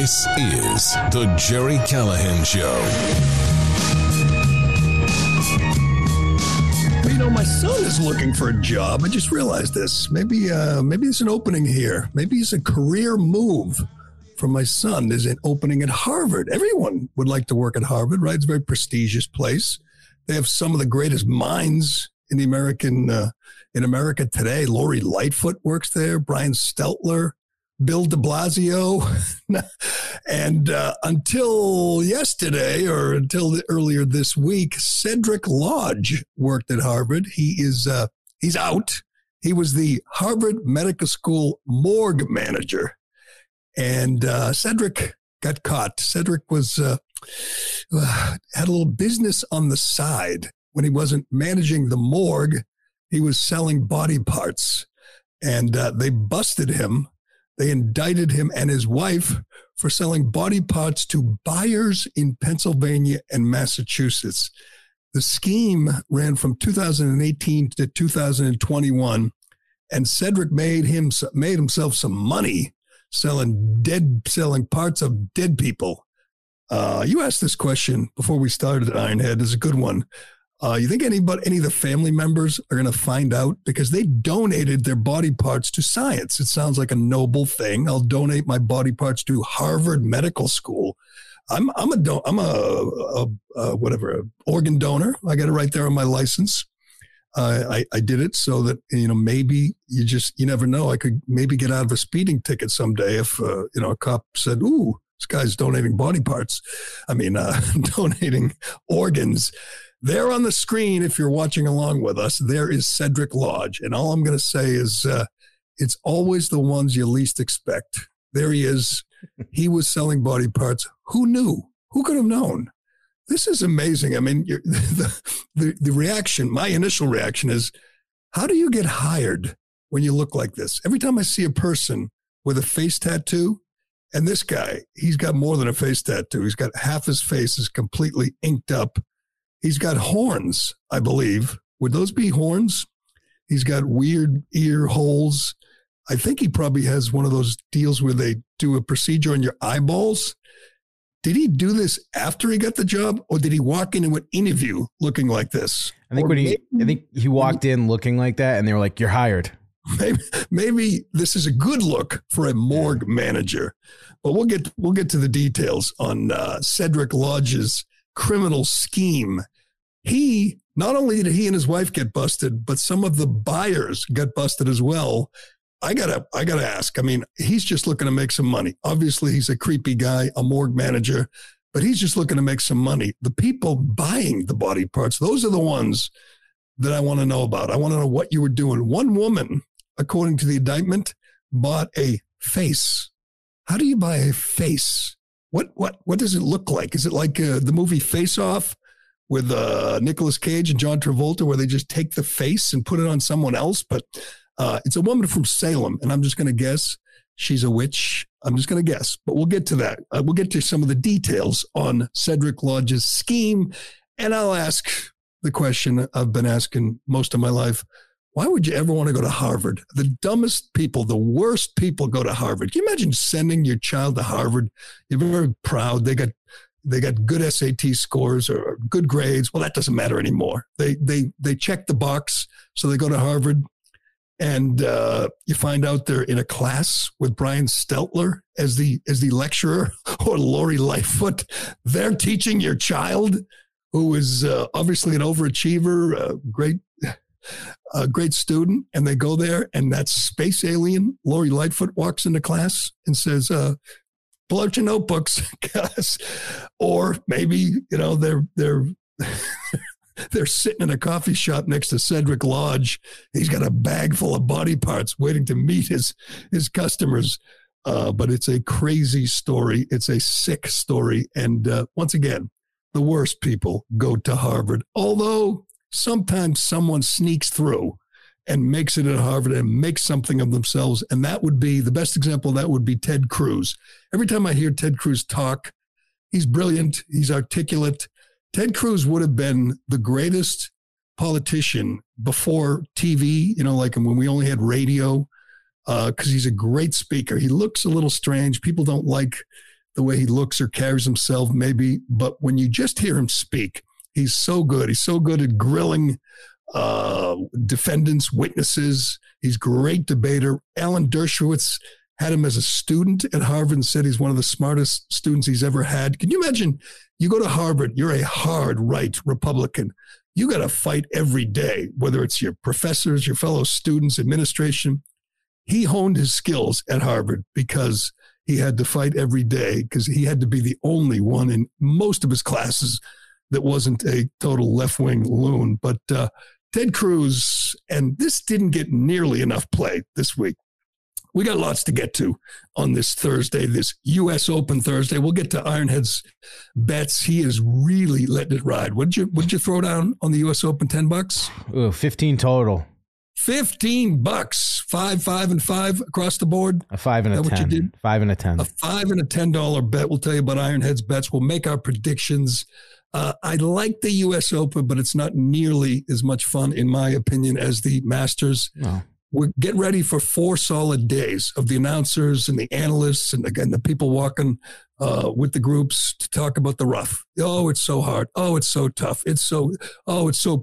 This is The Jerry Callahan Show. You know, my son is looking for a job. I just realized this. Maybe there's an opening here. Maybe it's a career move for my son. There's an opening at Harvard. Everyone would like to work at Harvard, right? It's a very prestigious place. They have some of the greatest minds in the America today. Lori Lightfoot works there. Brian Stelter. Bill de Blasio, and until yesterday or until earlier this week, Cedric Lodge worked at Harvard. He's out. He was the Harvard Medical School morgue manager, and Cedric got caught. Cedric was had a little business on the side. When he wasn't managing the morgue, he was selling body parts, and they busted him. They indicted him and his wife for selling body parts to buyers in Pennsylvania and Massachusetts. The scheme ran from 2018 to 2021, and Cedric made himself some money selling parts of dead people. You asked this question before we started, Ironhead. It's a good one. You think any of the family members are going to find out because they donated their body parts to science? It sounds like a noble thing. I'll donate my body parts to Harvard Medical School. I'm a organ donor. I got it right there on my license. I did it so that, you know, maybe you never know. I could maybe get out of a speeding ticket someday if, a cop said, ooh, this guy's donating body parts. I mean, donating organs. There on the screen, if you're watching along with us, there is Cedric Lodge. And all I'm going to say is it's always the ones you least expect. There he is. He was selling body parts. Who knew? Who could have known? This is amazing. I mean, the reaction, my initial reaction is, how do you get hired when you look like this? Every time I see a person with a face tattoo, and this guy, he's got more than a face tattoo. He's got half his face is completely inked up. He's got horns, I believe. Would those be horns? He's got weird ear holes. I think he probably has one of those deals where they do a procedure on your eyeballs. Did he do this after he got the job, or did he walk into an interview looking like this? I think he walked in looking like that, and they were like, "You're hired." Maybe this is a good look for a morgue manager, but we'll get to the details on Cedric Lodge's criminal scheme. Not only did he and his wife get busted, but some of the buyers got busted as well. I gotta ask. I mean, he's just looking to make some money. Obviously, he's a creepy guy, a morgue manager, but he's just looking to make some money. The people buying the body parts, those are the ones that I want to know about. I want to know what you were doing. One woman, according to the indictment, bought a face. How do you buy a face? What does it look like? Is it like the movie Face Off with Nicolas Cage and John Travolta, where they just take the face and put it on someone else? But it's a woman from Salem, and I'm just going to guess she's a witch. I'm just going to guess, but we'll get to that. We'll get to some of the details on Cedric Lodge's scheme, and I'll ask the question I've been asking most of my life. Why would you ever want to go to Harvard? The dumbest people, the worst people go to Harvard. Can you imagine sending your child to Harvard? You're very proud. They got good SAT scores or good grades. Well, that doesn't matter anymore. They check the box, so they go to Harvard, and you find out they're in a class with Brian Stelter as the lecturer, or Lori Lightfoot. They're teaching your child, who is obviously an overachiever, a great student, and they go there, and that space alien Lori Lightfoot walks into class and says, "Pull out your notebooks, guys." Or maybe they're sitting in a coffee shop next to Cedric Lodge. He's got a bag full of body parts waiting to meet his customers. But it's a crazy story. It's a sick story, and once again, the worst people go to Harvard. Although, sometimes someone sneaks through and makes it at Harvard and makes something of themselves. And that would be the best example of that would be Ted Cruz. Every time I hear Ted Cruz talk, he's brilliant. He's articulate. Ted Cruz would have been the greatest politician before TV, like when we only had radio, because he's a great speaker. He looks a little strange. People don't like the way he looks or carries himself, maybe. But when you just hear him speak, he's so good. He's so good at grilling defendants, witnesses. He's a great debater. Alan Dershowitz had him as a student at Harvard and said he's one of the smartest students he's ever had. Can you imagine? You go to Harvard, you're a hard right Republican. You got to fight every day, whether it's your professors, your fellow students, administration. He honed his skills at Harvard because he had to fight every day, because he had to be the only one in most of his classes that wasn't a total left-wing loon. But Ted Cruz, and this didn't get nearly enough play this week. We got lots to get to on this Thursday, this U.S. Open Thursday. We'll get to Ironhead's bets. He is really letting it ride. What'd you throw down on the U.S. Open? $10? Ooh, 15 total. $15. $5, $5, and $5 across the board. A $5 and a $10. $5 and a $10. $5 and a $10 bet. We'll tell you about Ironhead's bets. We'll make our predictions. I like the U.S. Open, but it's not nearly as much fun, in my opinion, as the Masters. No. We'll get ready for 4 solid days of the announcers and the analysts and, again, the people walking with the groups to talk about the rough. Oh, it's so hard. Oh, it's so tough. It's so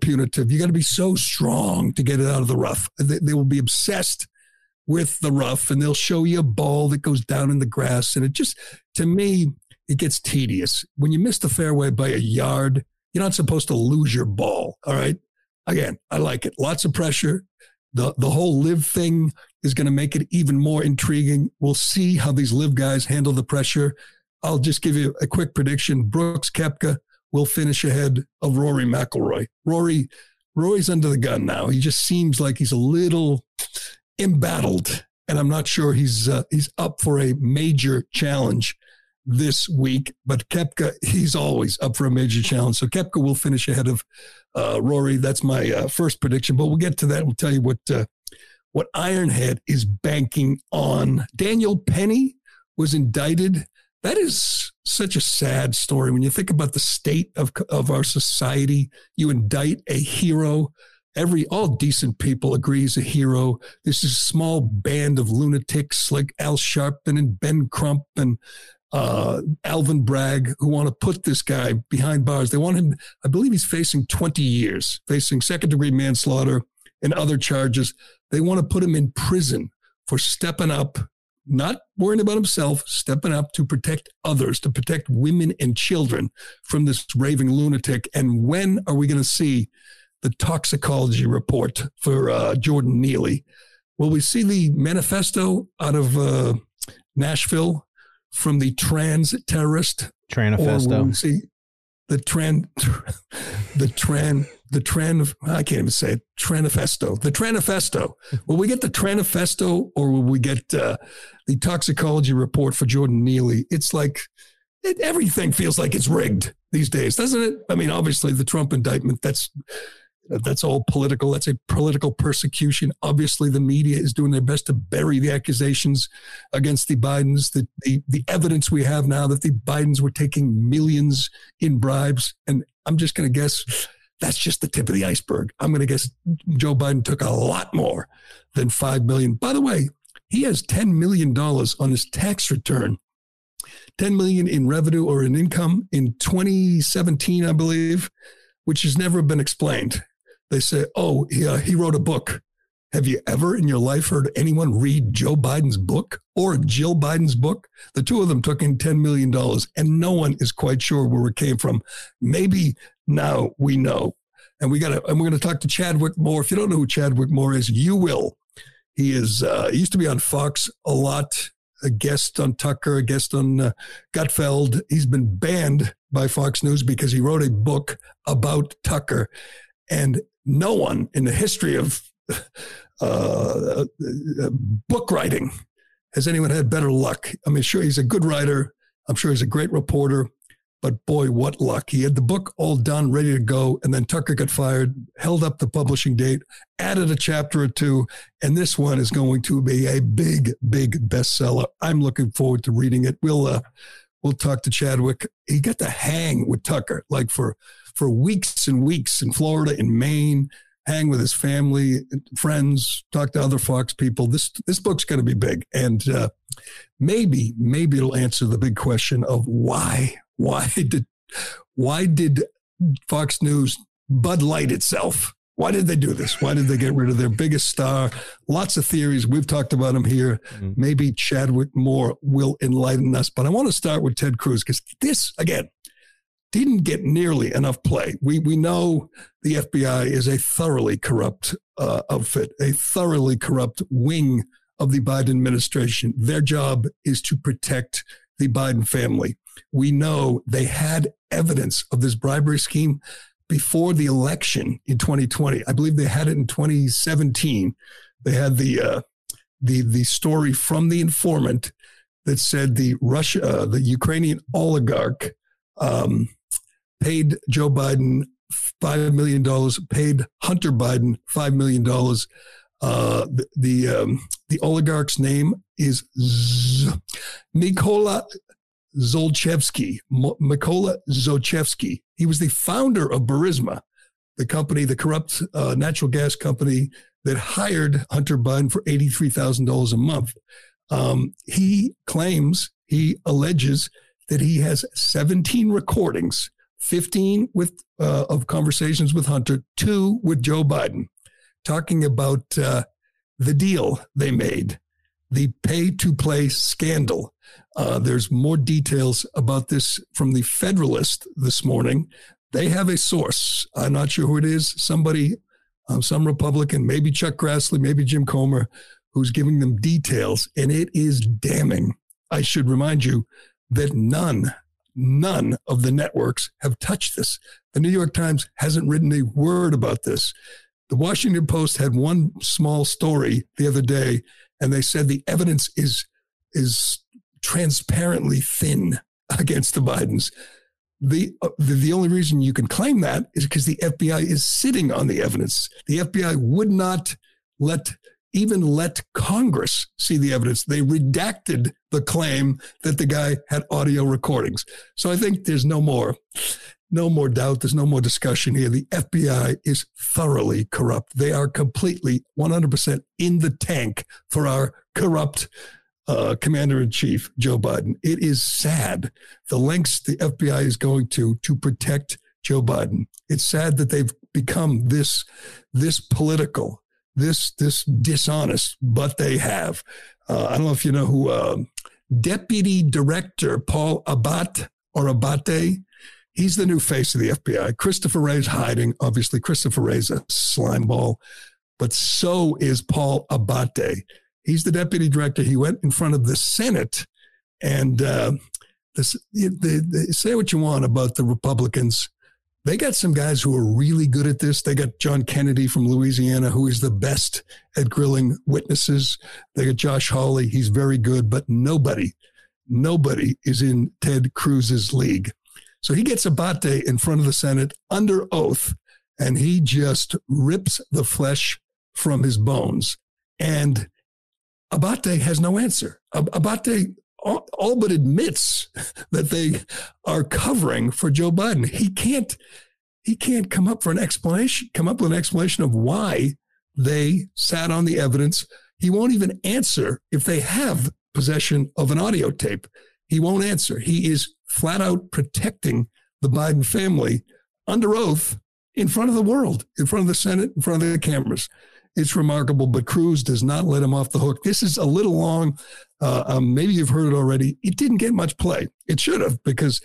punitive. You got to be so strong to get it out of the rough. They will be obsessed with the rough, and they'll show you a ball that goes down in the grass. And it just, to me, it gets tedious. When you miss the fairway by a yard, you're not supposed to lose your ball, all right? Again, I like it. Lots of pressure. The whole live thing is going to make it even more intriguing. We'll see how these live guys handle the pressure. I'll just give you a quick prediction. Brooks Koepka will finish ahead of Rory McIlroy. Rory's under the gun now. He just seems like he's a little embattled, and I'm not sure he's up for a major challenge this week. But Koepka, he's always up for a major challenge. So Koepka will finish ahead of Rory. That's my first prediction, but we'll get to that. We'll tell you what Ironhead is banking on. Daniel Penny was indicted. That is such a sad story. When you think about the state of our society, you indict a hero. All decent people agree he's a hero. This is a small band of lunatics like Al Sharpton and Ben Crump and Alvin Bragg, who want to put this guy behind bars. They want him, I believe he's facing 20 years, facing second-degree manslaughter and other charges. They want to put him in prison for stepping up, not worrying about himself, stepping up to protect others, to protect women and children from this raving lunatic. And when are we going to see the toxicology report for Jordan Neely? Will we see the manifesto out of Nashville from the trans terrorist? Tranifesto. See I can't even say it. Tranifesto. The Tranifesto. Will we get the Tranifesto, or will we get the toxicology report for Jordan Neely? It's like everything feels like it's rigged these days, doesn't it? I mean, obviously the Trump indictment, that's all political. That's a political persecution. Obviously, the media is doing their best to bury the accusations against the Bidens. The evidence we have now that the Bidens were taking millions in bribes. And I'm just going to guess that's just the tip of the iceberg. I'm going to guess Joe Biden took a lot more than $5 million. By the way, he has $10 million on his tax return. $10 million in revenue or in income in 2017, I believe, which has never been explained. They say, oh, he wrote a book. Have you ever in your life heard anyone read Joe Biden's book or Jill Biden's book? The two of them took in $10 million, and no one is quite sure where it came from. Maybe now we know. And we're going to talk to Chadwick Moore. If you don't know who Chadwick Moore is, you will. He is. He used to be on Fox a lot, a guest on Tucker, a guest on Gutfeld. He's been banned by Fox News because he wrote a book about Tucker. And no one in the history of book writing has anyone had better luck. I mean, sure, he's a good writer. I'm sure he's a great reporter. But boy, what luck. He had the book all done, ready to go. And then Tucker got fired, held up the publishing date, added a chapter or two. And this one is going to be a big, big bestseller. I'm looking forward to reading it. We'll talk to Chadwick. He got to hang with Tucker, like for weeks and weeks in Florida and Maine, hang with his family, friends, talk to other Fox people. This book's going to be big. And Maybe it'll answer the big question of why did Fox News Bud Light itself? Why did they do this? Why did they get rid of their biggest star? Lots of theories. We've talked about them here. Mm-hmm. Maybe Chadwick Moore will enlighten us. But I want to start with Ted Cruz because this, again, didn't get nearly enough play. We know the FBI is a thoroughly corrupt outfit, a thoroughly corrupt wing of the Biden administration. Their job is to protect the Biden family. We know they had evidence of this bribery scheme before the election in 2020. I believe they had it in 2017. They had the story from the informant that said the Ukrainian oligarch paid Joe Biden $5 million, paid Hunter Biden $5 million. The oligarch's name is Mykola Zlochevsky. He was the founder of Burisma, the company, the corrupt natural gas company that hired Hunter Biden for $83,000 a month. He alleges that he has 17 recordings, 15 of conversations with Hunter, 2 with Joe Biden, talking about the deal they made, the pay-to-play scandal. There's more details about this from the Federalist this morning. They have a source. I'm not sure who it is. Somebody, some Republican, maybe Chuck Grassley, maybe Jim Comer, who's giving them details, and it is damning. I should remind you that none of the networks have touched this. The New York Times hasn't written a word about this. The Washington Post had one small story the other day, and they said the evidence is transparently thin against the Bidens. The only reason you can claim that is because the FBI is sitting on the evidence. The FBI would not let Congress see the evidence. They redacted the claim that the guy had audio recordings. So I think there's no more doubt. There's no more discussion here. The FBI is thoroughly corrupt. They are completely 100% in the tank for our corrupt Commander-in-Chief, Joe Biden. It is sad the lengths the FBI is going to protect Joe Biden. It's sad that they've become this political, this dishonest, but they have. I don't know if you know who Deputy Director Paul Abbate. He's the new face of the FBI. Christopher Wray's hiding. Obviously, Christopher Wray's a slime ball, but so is Paul Abbate. He's the deputy director. He went in front of the Senate, and say what you want about the Republicans. They got some guys who are really good at this. They got John Kennedy from Louisiana, who is the best at grilling witnesses. They got Josh Hawley. He's very good, but nobody is in Ted Cruz's league. So he gets Abbate in front of the Senate under oath, and he just rips the flesh from his bones. And Abbate has no answer. Abbate all but admits that they are covering for Joe Biden. He can't come up with an explanation of why they sat on the evidence. He won't even answer if they have possession of an audio tape. He won't answer. He is flat out protecting the Biden family under oath in front of the world, in front of the Senate, in front of the cameras. It's remarkable, but Cruz does not let him off the hook. This is a little long. Maybe you've heard it already. It didn't get much play. It should have, because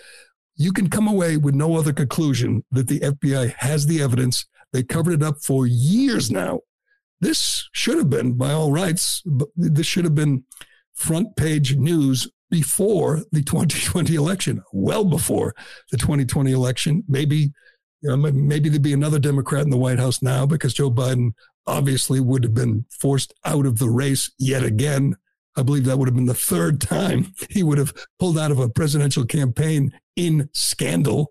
you can come away with no other conclusion that the FBI has the evidence. They covered it up for years now. This should have been, by all rights, this should have been front page news before the 2020 election, well before the 2020 election. Maybe there'd be another Democrat in the White House now, because Joe Biden obviously would have been forced out of the race yet again. I believe that would have been the third time he would have pulled out of a presidential campaign in scandal.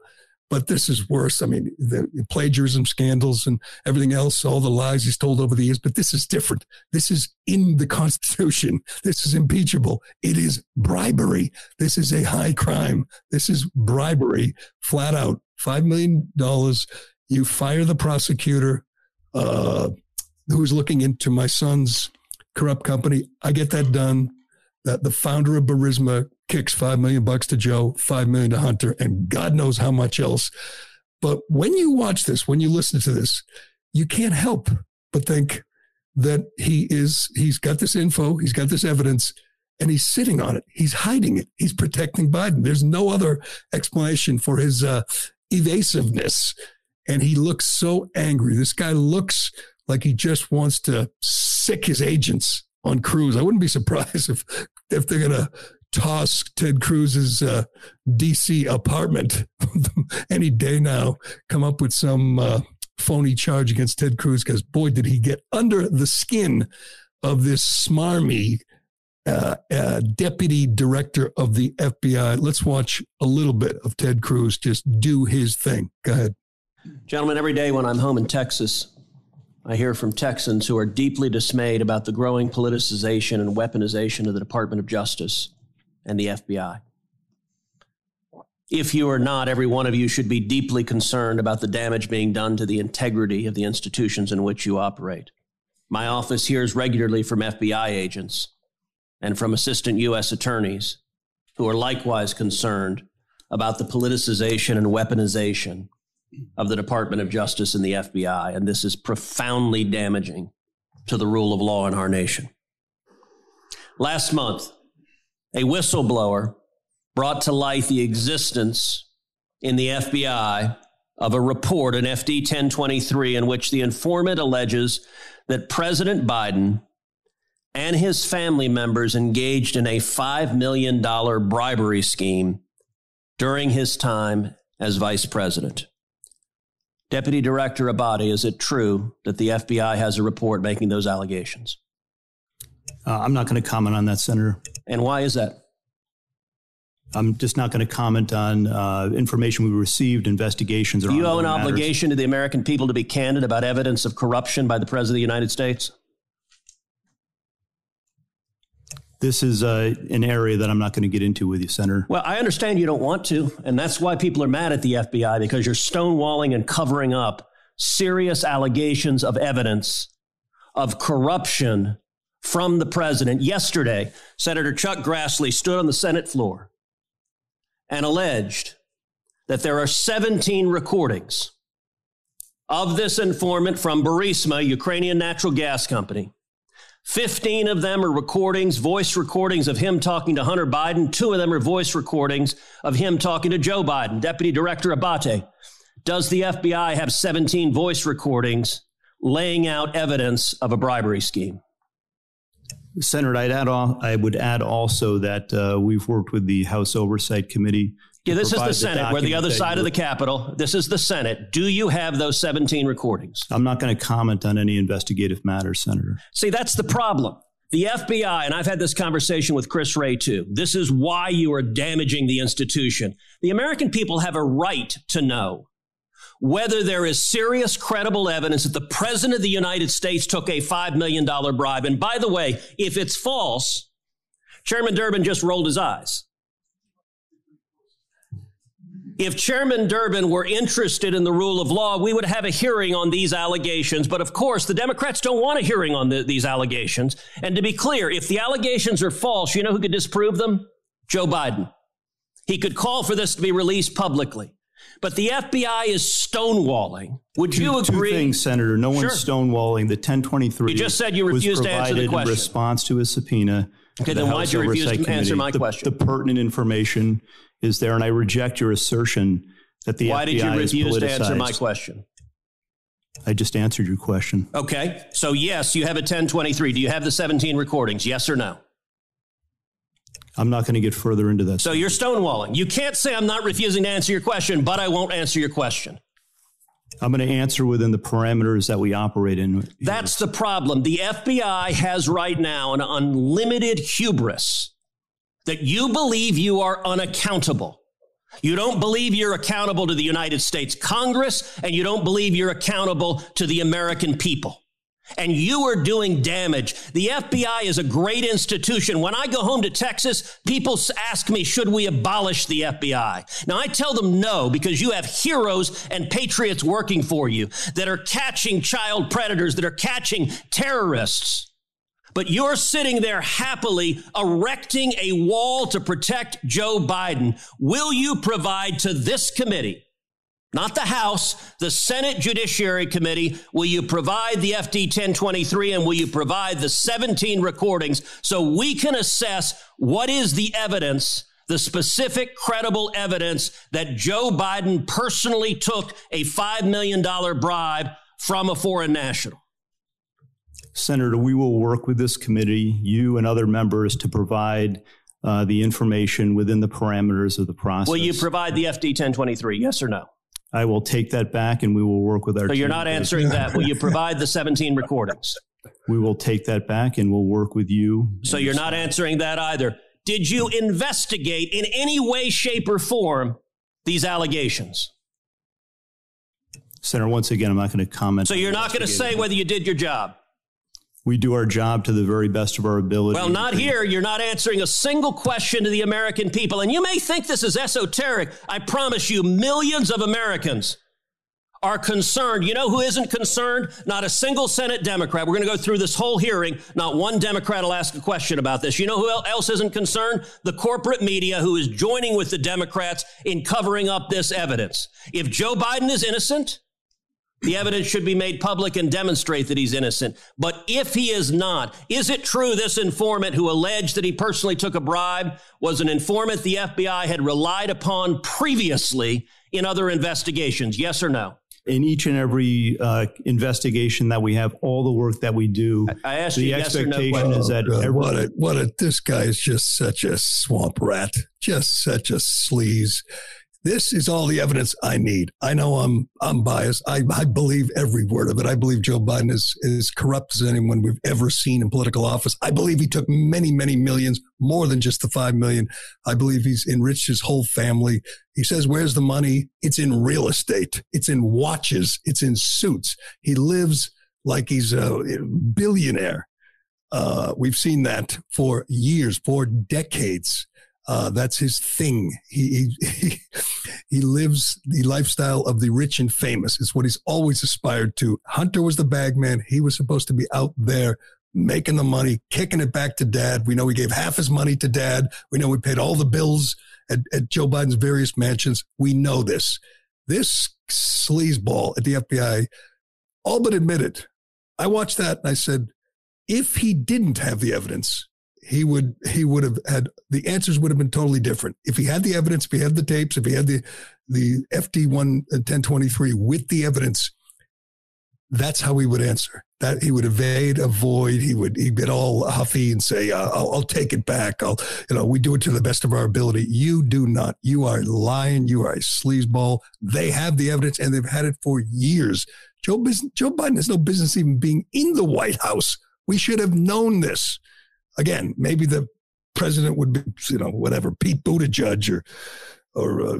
But this is worse. I mean, the plagiarism scandals and everything else, all the lies he's told over the years. But this is different. This is in the Constitution. This is impeachable. It is bribery. This is a high crime. This is bribery, flat out. $5 million. You fire the prosecutor who's looking into my son's corrupt company. I get that done. the founder of Burisma kicks $5 million to Joe, $5 million to Hunter, and God knows how much else. But when you watch this, when you listen to this, you can't help but think that he's got this info, he's got this evidence, and he's sitting on it. He's hiding it. He's protecting Biden. There's no other explanation for his evasiveness. And he looks so angry. This guy looks like he just wants to sick his agents on Cruz. I wouldn't be surprised if they're going to toss Ted Cruz's D.C. apartment any day now, come up with some phony charge against Ted Cruz, because, boy, did he get under the skin of this smarmy deputy director of the FBI. Let's watch a little bit of Ted Cruz just do his thing. Go ahead. Gentlemen, every day when I'm home in Texas, I hear from Texans who are deeply dismayed about the growing politicization and weaponization of the Department of Justice and the FBI. If you are not, every one of you should be deeply concerned about the damage being done to the integrity of the institutions in which you operate. My office hears regularly from FBI agents and from assistant U.S. attorneys who are likewise concerned about the politicization and weaponization of the Department of Justice and the FBI, and this is profoundly damaging to the rule of law in our nation. Last month, a whistleblower brought to light the existence in the FBI of a report, an FD 1023, in which the informant alleges that President Biden and his family members engaged in a $5 million bribery scheme during his time as vice president. Deputy Director Abbate, is it true that the FBI has a report making those allegations? I'm not going to comment on that, Senator. And why is that? I'm just not going to comment on information we received, investigations. Do you owe an obligation to the American people to be candid about evidence of corruption by the President of the United States? This is an area that I'm not going to get into with you, Senator. Well, I understand you don't want to, and that's why people are mad at the FBI, because you're stonewalling and covering up serious allegations of evidence of corruption from the president. Yesterday, Senator Chuck Grassley stood on the Senate floor and alleged that there are 17 recordings of this informant from Burisma, Ukrainian natural gas company. 15 of them are recordings, voice recordings of him talking to Hunter Biden. 2 of them are voice recordings of him talking to Joe Biden. Deputy Director Abbate, does the FBI have 17 voice recordings laying out evidence of a bribery scheme? Senator, I would add also that we've worked with the House Oversight Committee. Yeah, this is the Senate. We're the other side of the Capitol. This is the Senate. Do you have those 17 recordings? I'm not going to comment on any investigative matters, Senator. See, that's the problem. The FBI, and I've had this conversation with Chris Wray, too. This is why you are damaging the institution. The American people have a right to know whether there is serious, credible evidence that the President of the United States took a $5 million bribe. And by the way, if it's false, Chairman Durbin just rolled his eyes. If Chairman Durbin were interested in the rule of law, we would have a hearing on these allegations. But of course, the Democrats don't want a hearing on these allegations. And to be clear, if the allegations are false, you know who could disprove them? Joe Biden. He could call for this to be released publicly. But the FBI is stonewalling. Would you agree? Two things, Senator. No one's stonewalling. The 1023 you just said you refused to answer the question. In response to a subpoena. Okay, then why'd you refuse to answer my question? The pertinent information is there, and I reject your assertion that the FBI is politicized. Why did you refuse to answer my question? I just answered your question. Okay, so yes, you have a 1023. Do you have the 17 recordings, yes or no? I'm not going to get further into that. So you're stonewalling. You can't say I'm not refusing to answer your question, but I won't answer your question. I'm going to answer within the parameters that we operate in. That's the problem. The FBI has right now an unlimited hubris that you believe you are unaccountable. You don't believe you're accountable to the United States Congress, and you don't believe you're accountable to the American people. And you are doing damage. The FBI is a great institution. When I go home to Texas, people ask me, should we abolish the FBI? Now, I tell them no, because you have heroes and patriots working for you that are catching child predators, that are catching terrorists. But you're sitting there happily erecting a wall to protect Joe Biden. Will you provide to this committee, not the House, the Senate Judiciary Committee, will you provide the FD 1023 and will you provide the 17 recordings so we can assess what is the evidence, the specific credible evidence that Joe Biden personally took a $5 million bribe from a foreign national? Senator, we will work with this committee, you and other members, to provide the information within the parameters of the process. Will you provide the FD 1023, yes or no? I will take that back and we will work with our team. So you're not answering that. Will you provide the 17 recordings? We will take that back and we'll work with you. So you're not answering that either. Did you investigate in any way, shape, or form these allegations? Senator, once again, I'm not going to comment. So you're not going to say whether you did your job? We do our job to the very best of our ability. Well, not here. You're not answering a single question to the American people. And you may think this is esoteric. I promise you, millions of Americans are concerned. You know who isn't concerned? Not a single Senate Democrat. We're going to go through this whole hearing. Not one Democrat will ask a question about this. You know who else isn't concerned? The corporate media, who is joining with the Democrats in covering up this evidence. If Joe Biden is innocent, the evidence should be made public and demonstrate that he's innocent. But if he is not, is it true this informant who alleged that he personally took a bribe was an informant the FBI had relied upon previously in other investigations? Yes or no? In each and every investigation that we have, all the work that we do, I asked the expectation yes or no is that this guy is just such a swamp rat, just such a sleaze. This is all the evidence I need. I know I'm biased. I believe every word of it. I believe Joe Biden is corrupt as anyone we've ever seen in political office. I believe he took many, many millions, more than just the $5 million. I believe he's enriched his whole family. He says, where's the money? It's in real estate. It's in watches. It's in suits. He lives like he's a billionaire. We've seen that for years, for decades. That's his thing. He lives the lifestyle of the rich and famous. It's what he's always aspired to. Hunter was the bag man. He was supposed to be out there making the money, kicking it back to dad. We know he gave half his money to dad. We know we paid all the bills at Joe Biden's various mansions. We know this. This sleazeball at the FBI all but admitted. I watched that and I said, if he didn't have the evidence, he would have had the answers would have been totally different. If he had the evidence, if he had the tapes, if he had the FD 1023 with the evidence, that's how he would answer. That he would evade, avoid. He'd get all huffy and say, "I'll take it back. We do it to the best of our ability." You do not. You are lying. You are a sleazeball. They have the evidence and they've had it for years. Joe Biden has no business even being in the White House. We should have known this. Again, maybe the president would be, Pete Buttigieg or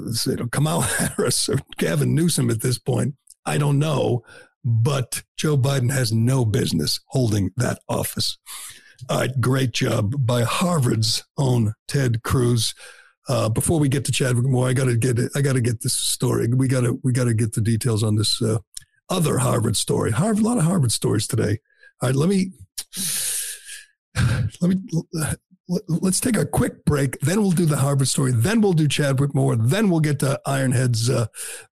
Kamala Harris or Gavin Newsom at this point. I don't know, but Joe Biden has no business holding that office. All right, great job by Harvard's own Ted Cruz. Before we get to Chadwick Moore, I got to get this story. We got to get the details on this other Harvard story. A lot of Harvard stories today. All right, let's take a quick break. Then we'll do the Harvard story. Then we'll do Chadwick Moore. Then we'll get to Ironhead's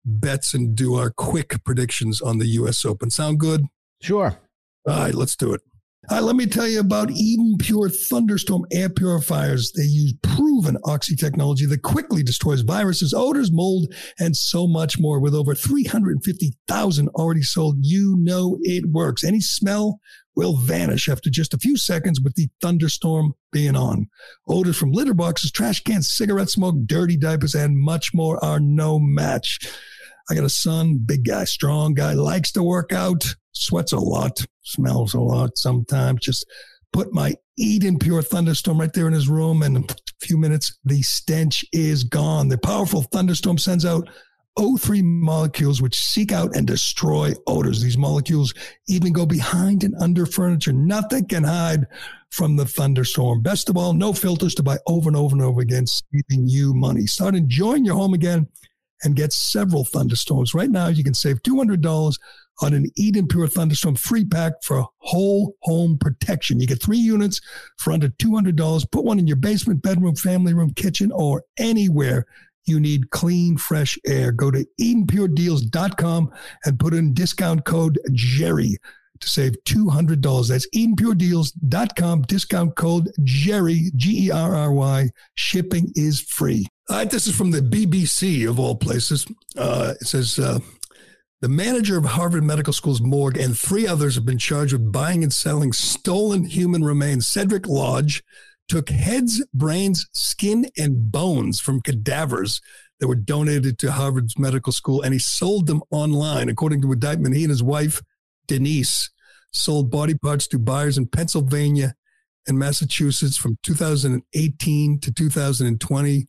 bets and do our quick predictions on the U.S. Open. Sound good? Sure. All right, let's do it. All right, let me tell you about Eden Pure Thunderstorm air purifiers. They use proven oxy technology that quickly destroys viruses, odors, mold, and so much more. With over 350,000 already sold, you know it works. Any smell will vanish after just a few seconds with the thunderstorm being on. Odors from litter boxes, trash cans, cigarette smoke, dirty diapers, and much more are no match. I got a son, big guy, strong guy, likes to work out, sweats a lot, smells a lot sometimes. Just put my Eden Pure Thunderstorm right there in his room, and in a few minutes, the stench is gone. The powerful thunderstorm sends out O3 molecules, which seek out and destroy odors. These molecules even go behind and under furniture. Nothing can hide from the thunderstorm. Best of all, no filters to buy over and over and over again, saving you money. Start enjoying your home again and get several thunderstorms. Right now, you can save $200 on an Eden Pure Thunderstorm free pack for whole home protection. You get 3 units for under $200. Put one in your basement, bedroom, family room, kitchen, or anywhere you need clean, fresh air. Go to EdenPureDeals.com and put in discount code Jerry to save $200. That's EdenPureDeals.com, discount code Jerry, G-E-R-R-Y. Shipping is free. All right, this is from the BBC of all places. It says, the manager of Harvard Medical School's morgue and 3 others have been charged with buying and selling stolen human remains. Cedric Lodge took heads, brains, skin, and bones from cadavers that were donated to Harvard's medical school, and he sold them online. According to indictment, he and his wife, Denise, sold body parts to buyers in Pennsylvania and Massachusetts from 2018 to 2020.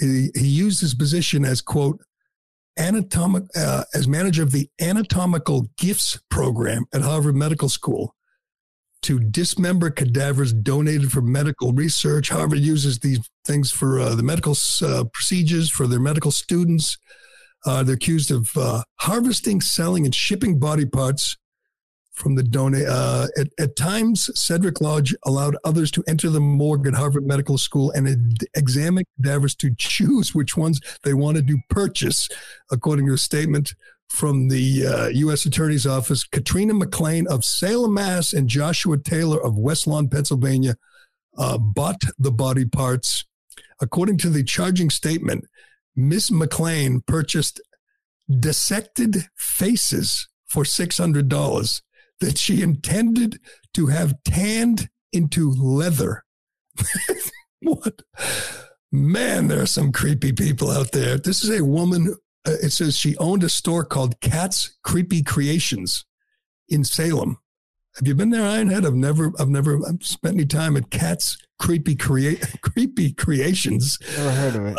He used his position as, quote, as manager of the anatomical gifts program at Harvard Medical School to dismember cadavers donated for medical research. Harvard uses these things for the medical procedures for their medical students. They're accused of harvesting, selling, and shipping body parts from the donor. At times, Cedric Lodge allowed others to enter the morgue at Harvard Medical School and examine cadavers to choose which ones they wanted to purchase, according to a statement from the U.S. Attorney's Office. Katrina McLean of Salem, Mass., and Joshua Taylor of West Lawn, Pennsylvania, bought the body parts. According to the charging statement, Miss McLean purchased dissected faces for $600 that she intended to have tanned into leather. What? Man, there are some creepy people out there. This is a woman. It says she owned a store called Cat's Creepy Creations in Salem. Have you been there, Ironhead? I've never spent any time at Cat's Creepy Creations. Never heard of it.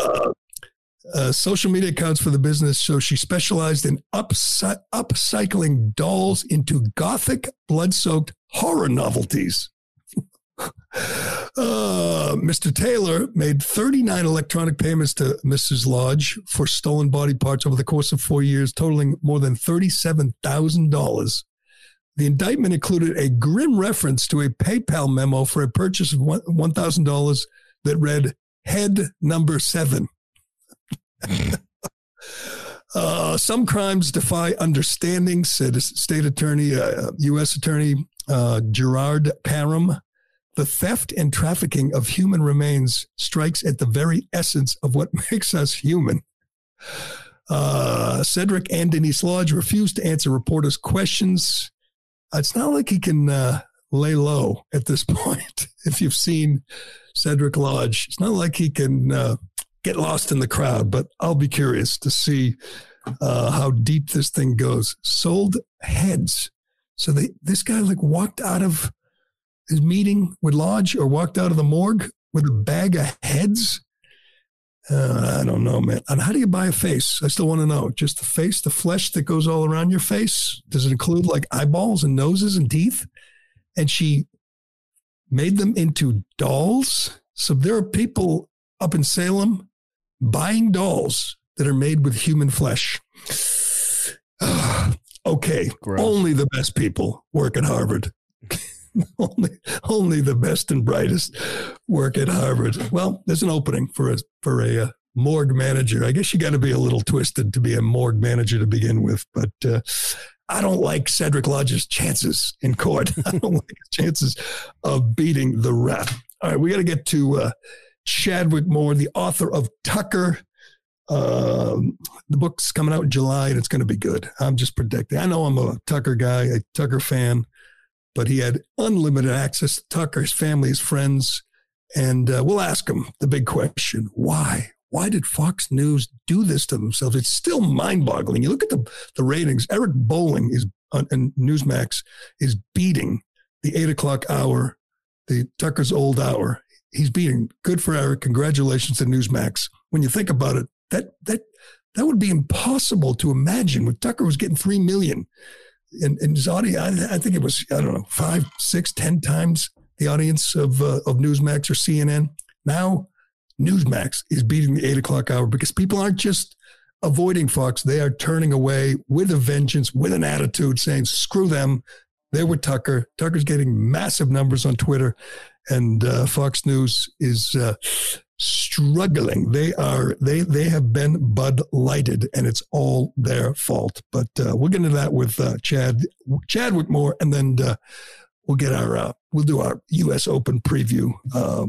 Social media accounts for the business. So she specialized in upcycling dolls into gothic, blood-soaked horror novelties. Mr. Taylor made 39 electronic payments to Mrs. Lodge for stolen body parts over the course of 4 years, totaling more than $37,000. The indictment included a grim reference to a PayPal memo for a purchase of $1,000 that read head number 7. Some crimes defy understanding, said State Attorney, U.S. Attorney Gerard Parham. The theft and trafficking of human remains strikes at the very essence of what makes us human. Cedric and Denise Lodge refused to answer reporters' questions. It's not like he can lay low at this point. If you've seen Cedric Lodge, it's not like he can get lost in the crowd, but I'll be curious to see how deep this thing goes. Sold heads. So this guy walked out of his meeting with Lodge or walked out of the morgue with a bag of heads. I don't know, man. And how do you buy a face? I still want to know. Just the face, the flesh that goes all around your face. Does it include eyeballs and noses and teeth? And she made them into dolls. So there are people up in Salem buying dolls that are made with human flesh. Okay. Gross. Only the best people work at Harvard. Only the best and brightest work at Harvard. Well, there's an opening for a morgue manager. I guess you got to be a little twisted to be a morgue manager to begin with, but I don't like Cedric Lodge's chances in court. I don't like his chances of beating the rap. All right, we got to get to Chadwick Moore, the author of Tucker. The book's coming out in July, and it's going to be good. I'm just predicting. I know I'm a Tucker guy, a Tucker fan, but he had unlimited access to Tucker, his family, his friends. And we'll ask him the big question, why? Why did Fox News do this to themselves? It's still mind-boggling. You look at the ratings. Eric Bolling and Newsmax is beating the 8 o'clock hour, the Tucker's old hour. He's beating. Good for Eric. Congratulations to Newsmax. When you think about it, that would be impossible to imagine when Tucker was getting 3 million. And his audience, I think it was, 5, 6, 10 times the audience of Newsmax or CNN. Now, Newsmax is beating the 8 o'clock hour because people aren't just avoiding Fox. They are turning away with a vengeance, with an attitude, saying, screw them. They were Tucker. Tucker's getting massive numbers on Twitter, and Fox News is struggling. They have been Bud Lighted, and it's all their fault. But we'll get into that with Chadwick Moore, and then we'll get our we'll do our U.S. Open preview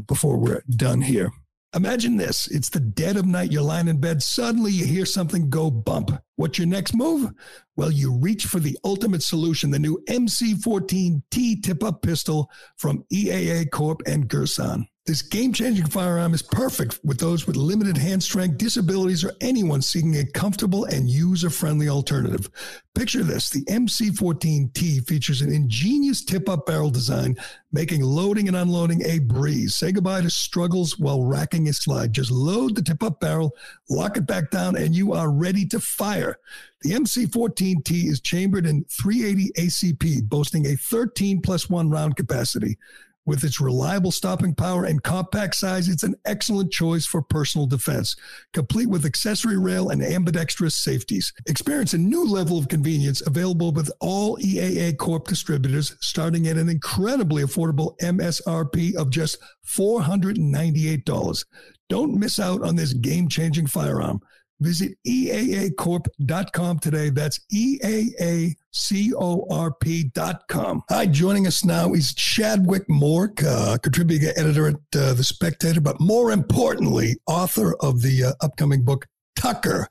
before we're done here. Imagine this. It's the dead of night. You're lying in bed. Suddenly you hear something go bump. What's your next move? Well, you reach for the ultimate solution, the new MC-14 T tip-up pistol from EAA Corp and Gerson. This game-changing firearm is perfect with those with limited hand strength, disabilities, or anyone seeking a comfortable and user-friendly alternative. Picture this. The MC-14T features an ingenious tip-up barrel design, making loading and unloading a breeze. Say goodbye to struggles while racking a slide. Just load the tip-up barrel, lock it back down, and you are ready to fire. The MC-14T is chambered in 380 ACP, boasting a 13+1 round capacity. With its reliable stopping power and compact size, it's an excellent choice for personal defense, complete with accessory rail and ambidextrous safeties. Experience a new level of convenience available with all EAA Corp distributors, starting at an incredibly affordable MSRP of just $498. Don't miss out on this game-changing firearm. Visit EAAcorp.com today. That's EAAcorp.com. Hi, joining us now is Chadwick Moore, contributing editor at The Spectator, but more importantly, author of the upcoming book, Tucker.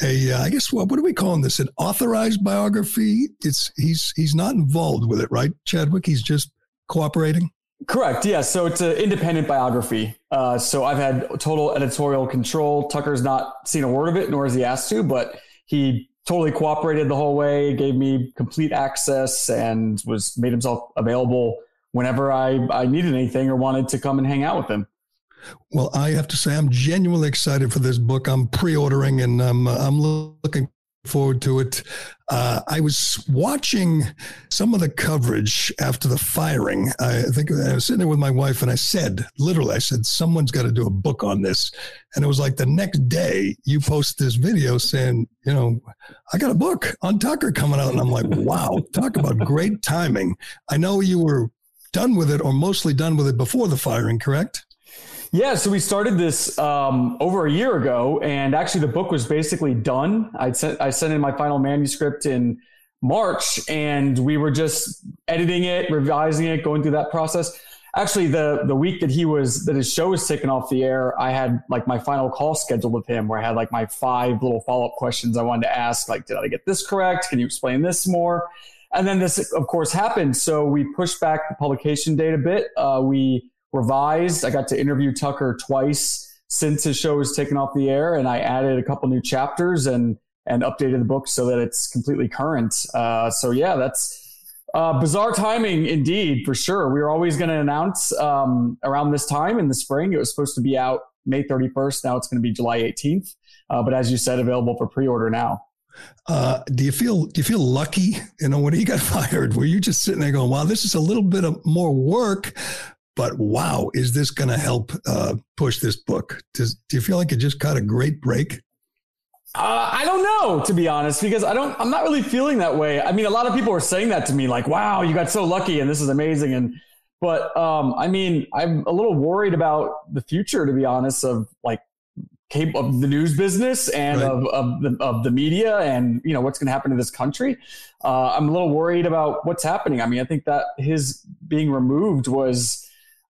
I guess, what are we calling this? An authorized biography? He's not involved with it, right, Chadwick? He's just cooperating? Correct. Yeah. So it's an independent biography. So I've had total editorial control. Tucker's not seen a word of it, nor is he asked to, but he totally cooperated the whole way, gave me complete access, and was made himself available whenever I needed anything or wanted to come and hang out with him. Well, I have to say, I'm genuinely excited for this book. I'm pre-ordering, and I'm looking forward to it. I was watching some of the coverage after the firing. I think I was sitting there with my wife, and I said, literally, someone's got to do a book on this. And it was like the next day you post this video saying, you know, I got a book on Tucker coming out. And I'm like, wow, talk about great timing. I know you were done with it, or mostly done with it, before the firing, correct? Yeah, so we started this over a year ago, and actually the book was basically done. I sent in my final manuscript in March, and we were just editing it, revising it, going through that process. Actually, the week that his show was taken off the air, I had like my final call scheduled with him, where I had like my 5 little follow-up questions I wanted to ask, like, did I get this correct? Can you explain this more? And then this, of course, happened. So we pushed back the publication date a bit. We revised. I got to interview Tucker twice since his show was taken off the air, and I added a couple new chapters and updated the book so that it's completely current. So yeah, that's bizarre timing indeed, for sure. We were always going to announce around this time in the spring. It was supposed to be out May 31st. Now it's going to be July 18th. But as you said, available for pre-order now. Do you feel lucky? You know, when he got fired, were you just sitting there going, wow, this is a little bit of more work, but wow, is this going to help push this book? Do you feel like it just caught a great break? I don't know, to be honest, because I'm not really feeling that way. I mean, a lot of people are saying that to me, like, wow, you got so lucky and this is amazing. But I'm a little worried about the future, to be honest, of like of the news business and right. of the media, and, you know, what's going to happen to this country. I'm a little worried about what's happening. I mean, I think that his being removed was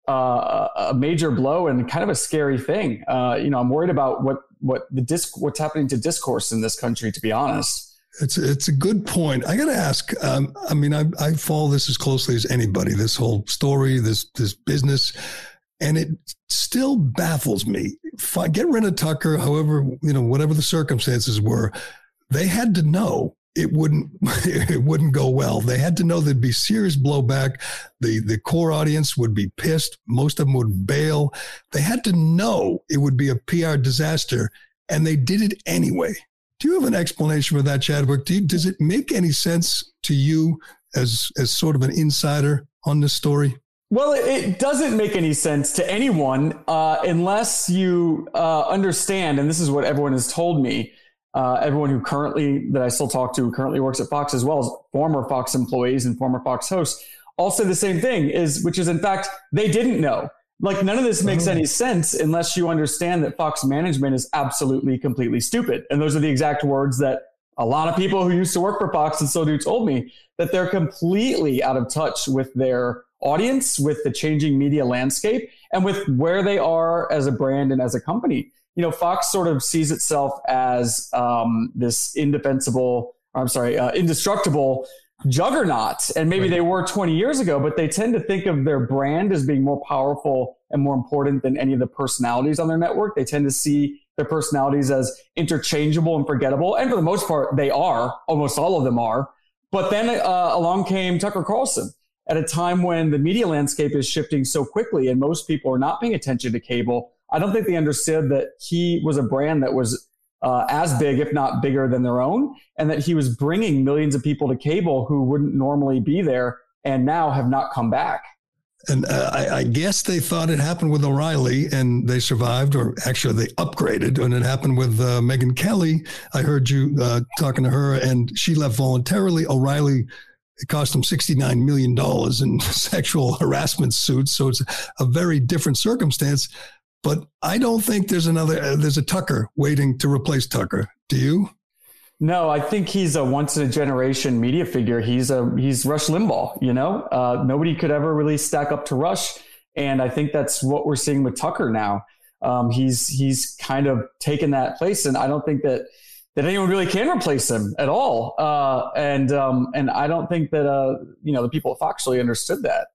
a major blow and kind of a scary thing. You know, I'm worried about what's happening to discourse in this country, to be honest. It's a good point. I got to ask, I follow this as closely as anybody, this whole story, this business, and it still baffles me. Get rid of Tucker, however, you know, whatever the circumstances were, they had to know it wouldn't go well. They had to know there'd be serious blowback. The core audience would be pissed. Most of them would bail. They had to know it would be a PR disaster, and they did it anyway. Do you have an explanation for that, Chadwick? Does it make any sense to you as sort of an insider on this story? Well, it doesn't make any sense to anyone unless you understand, and this is what everyone has told me, Everyone who currently, that I still talk to, who currently works at Fox, as well as former Fox employees and former Fox hosts, all say the same thing, which is, in fact, they didn't know. Like, none of this makes any sense unless you understand that Fox management is absolutely, completely stupid. And those are the exact words that a lot of people who used to work for Fox and still do told me, that they're completely out of touch with their audience, with the changing media landscape, and with where they are as a brand and as a company. You know, Fox sort of sees itself as this indestructible juggernaut. And maybe they were 20 years ago, but they tend to think of their brand as being more powerful and more important than any of the personalities on their network. They tend to see their personalities as interchangeable and forgettable. And for the most part, they are. Almost all of them are. But then along came Tucker Carlson at a time when the media landscape is shifting so quickly and most people are not paying attention to cable. I don't think they understood that he was a brand that was as big, if not bigger than their own, and that he was bringing millions of people to cable who wouldn't normally be there and now have not come back. And I guess they thought it happened with O'Reilly and they survived, or actually they upgraded, and it happened with Megyn Kelly. I heard you talking to her, and she left voluntarily. O'Reilly, it cost him $69 million in sexual harassment suits. So it's a very different circumstance. But I don't think there's a Tucker waiting to replace Tucker. Do you? No, I think he's a once in a generation media figure. He's Rush Limbaugh, you know, nobody could ever really stack up to Rush. And I think that's what we're seeing with Tucker now. He's kind of taken that place. And I don't think that anyone really can replace him at all. And I don't think that, the people at Fox really understood that.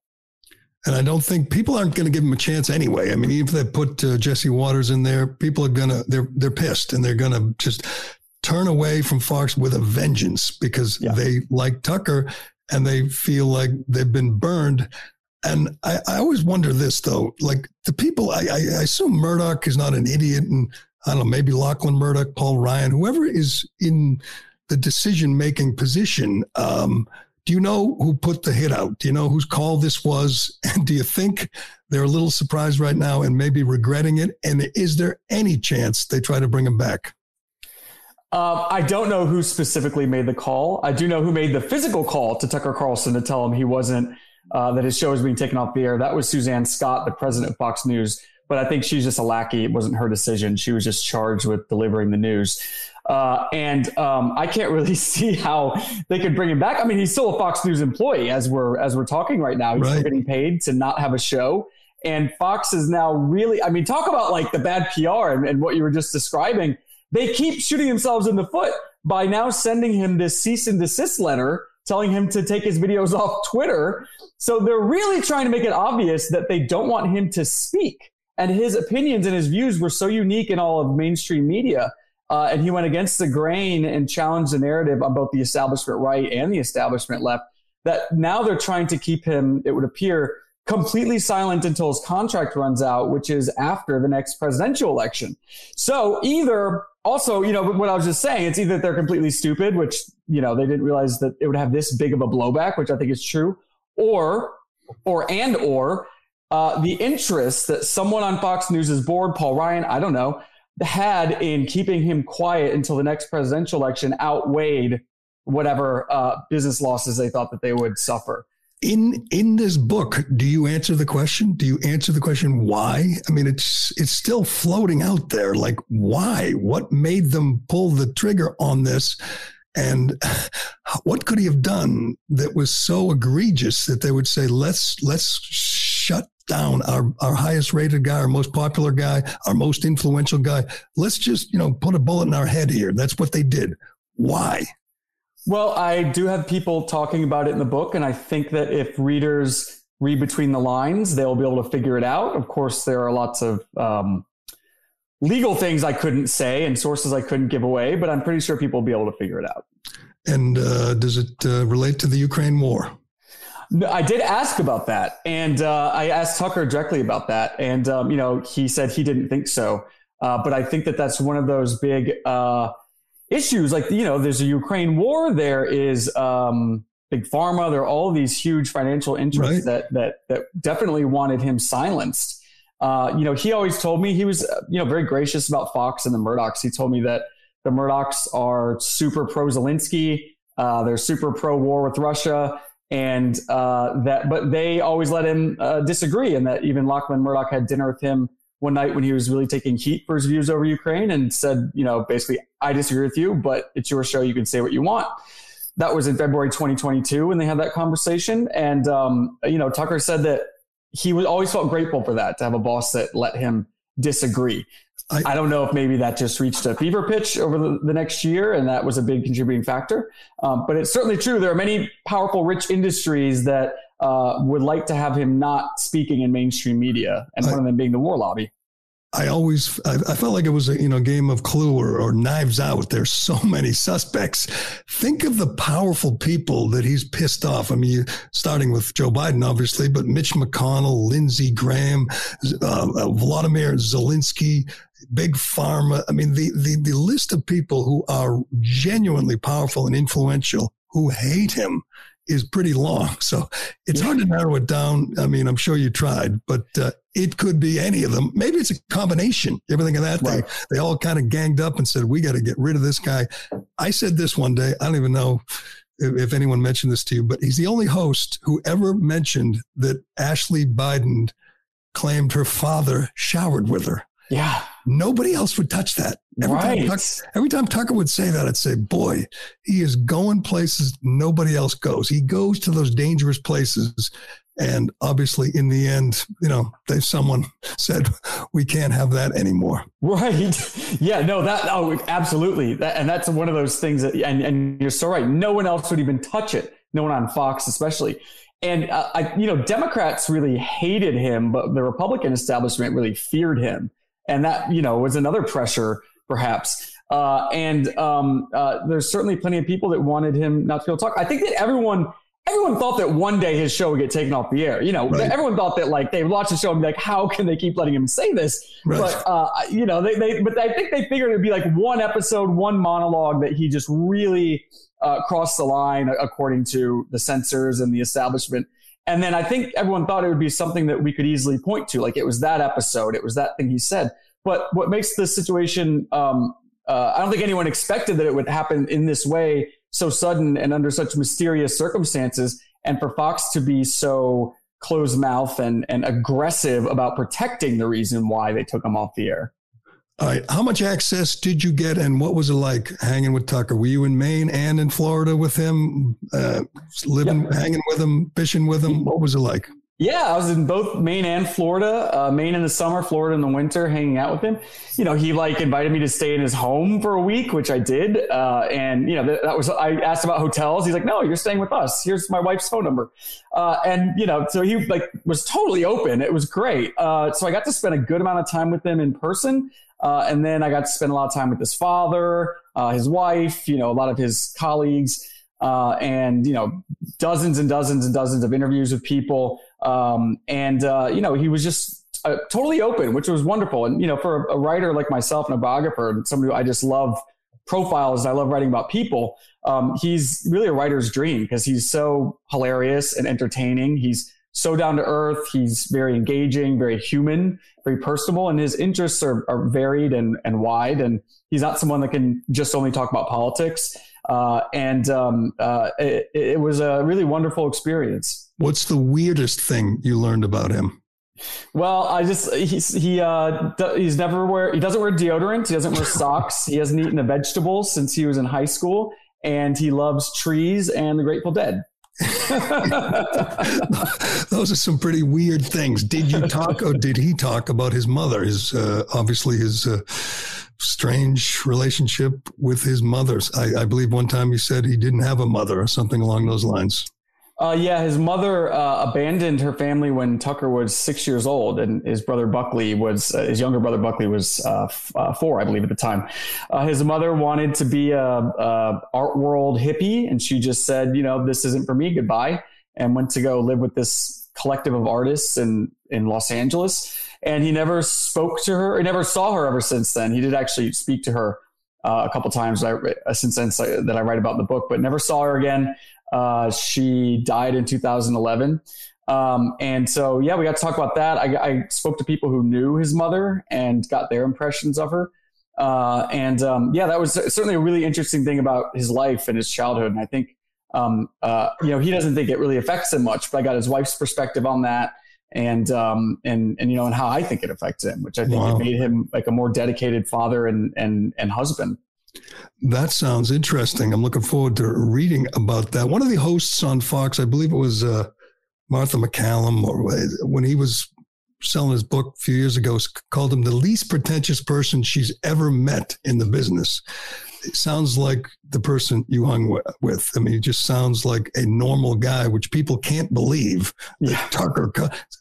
And I don't think people aren't going to give him a chance anyway. I mean, even if they put Jesse Waters in there, people are going to, they're pissed, and they're going to just turn away from Fox with a vengeance because they like Tucker and they feel like they've been burned. And I always wonder this, though, like the people, I assume Murdoch is not an idiot, and I don't know, maybe Lachlan Murdoch, Paul Ryan, whoever is in the decision-making position, do you know who put the hit out? Do you know whose call this was? And do you think they're a little surprised right now and maybe regretting it? And is there any chance they try to bring him back? I don't know who specifically made the call. I do know who made the physical call to Tucker Carlson to tell him he wasn't, that his show was being taken off the air. That was Suzanne Scott, the president of Fox News. But I think she's just a lackey. It wasn't her decision. She was just charged with delivering the news. And I can't really see how they could bring him back. I mean, he's still a Fox News employee as we're talking right now. He's still getting paid to not have a show. And Fox is now really, I mean, talk about like the bad PR and what you were just describing. They keep shooting themselves in the foot by now sending him this cease and desist letter telling him to take his videos off Twitter. So they're really trying to make it obvious that they don't want him to speak. And his opinions and his views were so unique in all of mainstream media. And he went against the grain and challenged the narrative on both the establishment right and the establishment left, that now they're trying to keep him, it would appear, completely silent until his contract runs out, which is after the next presidential election. So either, also, you know, what I was just saying, it's either they're completely stupid, which, you know, they didn't realize that it would have this big of a blowback, which I think is true, or the interest that someone on Fox News' board, Paul Ryan, I don't know, had in keeping him quiet until the next presidential election outweighed whatever business losses they thought that they would suffer. In this book, do you answer the question? Do you answer the question why? I mean, it's still floating out there. Like, why? What made them pull the trigger on this? And what could he have done that was so egregious that they would say, let's shut down our highest rated guy, our most popular guy, our most influential guy. Let's just, you know, put a bullet in our head here. That's what they did. Why? Well, I do have people talking about it in the book, and I think that if readers read between the lines, they'll be able to figure it out. Of course, there are lots of legal things I couldn't say and sources I couldn't give away, but I'm pretty sure people will be able to figure it out. And does it relate to the Ukraine war? No, I did ask about that, and I asked Tucker directly about that, and he said he didn't think so. But I think that that's one of those big issues. Like, you know, there's a Ukraine war, there is big pharma, there are all these huge financial interests that definitely wanted him silenced. He always told me he was very gracious about Fox and the Murdochs. He told me that The Murdochs are super pro-Zelensky. They're super pro-war with Russia. And but they always let him disagree. And that even Lachlan Murdoch had dinner with him one night when he was really taking heat for his views over Ukraine and said, you know, basically, I disagree with you, but it's your show. You can say what you want. That was in February 2022 when they had that conversation. And, you know, Tucker said that he was always felt grateful for that, to have a boss that let him disagree. I don't know if maybe that just reached a fever pitch over the next year, and that was a big contributing factor. But it's certainly true. There are many powerful, rich industries that would like to have him not speaking in mainstream media, and one of them being the war lobby. I felt like it was a game of Clue or Knives Out. There's so many suspects. Think of the powerful people that he's pissed off. I mean, starting with Joe Biden, obviously, but Mitch McConnell, Lindsey Graham, Volodymyr Zelensky, Big Pharma. I mean, the list of people who are genuinely powerful and influential who hate him is pretty long. So it's hard to narrow it down. I mean, I'm sure you tried, but it could be any of them. Maybe it's a combination. Everything of that thing. They all kind of ganged up and said, we got to get rid of this guy. I said this one day, I don't even know if anyone mentioned this to you, but he's the only host who ever mentioned that Ashley Biden claimed her father showered with her. Yeah. Nobody else would touch that. Every time Tucker would say that, I'd say, boy, he is going places nobody else goes. He goes to those dangerous places. And obviously, in the end, someone said, we can't have that anymore. Right. Yeah, no, absolutely. And that's one of those things that, and you're so right. No one else would even touch it. No one on Fox, especially. And, Democrats really hated him, but the Republican establishment really feared him. And that, was another pressure, perhaps. There's certainly plenty of people that wanted him not to be able to talk. I think that everyone thought that one day his show would get taken off the air. Everyone thought that they watched the show and be like, how can they keep letting him say this? Right. But, but I think they figured it'd be one episode, one monologue that he just really crossed the line according to the censors and the establishment. And then I think everyone thought it would be something that we could easily point to. It was that episode. It was that thing he said. But what makes this situation, I don't think anyone expected that it would happen in this way, so sudden and under such mysterious circumstances. And for Fox to be so closed mouth and aggressive about protecting the reason why they took him off the air. All right. How much access did you get, and what was it like hanging with Tucker? Were you in Maine and in Florida with him, hanging with him, fishing with him? What was it like? Yeah, I was in both Maine and Florida, Maine in the summer, Florida in the winter, hanging out with him. He invited me to stay in his home for a week, which I did. I asked about hotels. He's like, no, you're staying with us. Here's my wife's phone number. So he was totally open. It was great. So I got to spend a good amount of time with him in person. And then I got to spend a lot of time with his father, his wife, a lot of his colleagues, and, dozens and dozens and dozens of interviews with people. He was just totally open, which was wonderful. And, for a writer like myself and a biographer and somebody who I just love profiles, I love writing about people. He's really a writer's dream because he's so hilarious and entertaining. He's so down to earth. He's very engaging, very human, very personable, and his interests are varied and wide. And he's not someone that can just only talk about politics. It was a really wonderful experience. What's the weirdest thing you learned about him? Well, he doesn't wear deodorant. He doesn't wear socks. He hasn't eaten a vegetable since he was in high school, and he loves trees and the Grateful Dead. Those are some pretty weird things. Did you talk or did he talk about his mother? His strange relationship with his mother. I believe one time he said he didn't have a mother or something along those lines. His mother abandoned her family when Tucker was 6 years old, and his younger brother Buckley was four, I believe, at the time. His mother wanted to be a art world hippie, and she just said, this isn't for me, goodbye, and went to go live with this collective of artists in Los Angeles. And he never spoke to her, he never saw her ever since then. He did actually speak to her a couple times since then that I write about in the book, but never saw her again. She died in 2011. We got to talk about that. I spoke to people who knew his mother and got their impressions of her. And that was certainly a really interesting thing about his life and his childhood. And I think, he doesn't think it really affects him much, but I got his wife's perspective on that. And how I think it affects him, which I think It made him like a more dedicated father and husband. That sounds interesting. I'm looking forward to reading about that. One of the hosts on Fox, I believe it was Martha McCallum, when he was selling his book a few years ago, called him the least pretentious person she's ever met in the business. It sounds like the person you hung with. I mean, it just sounds like a normal guy, which people can't believe. Yeah. Tucker,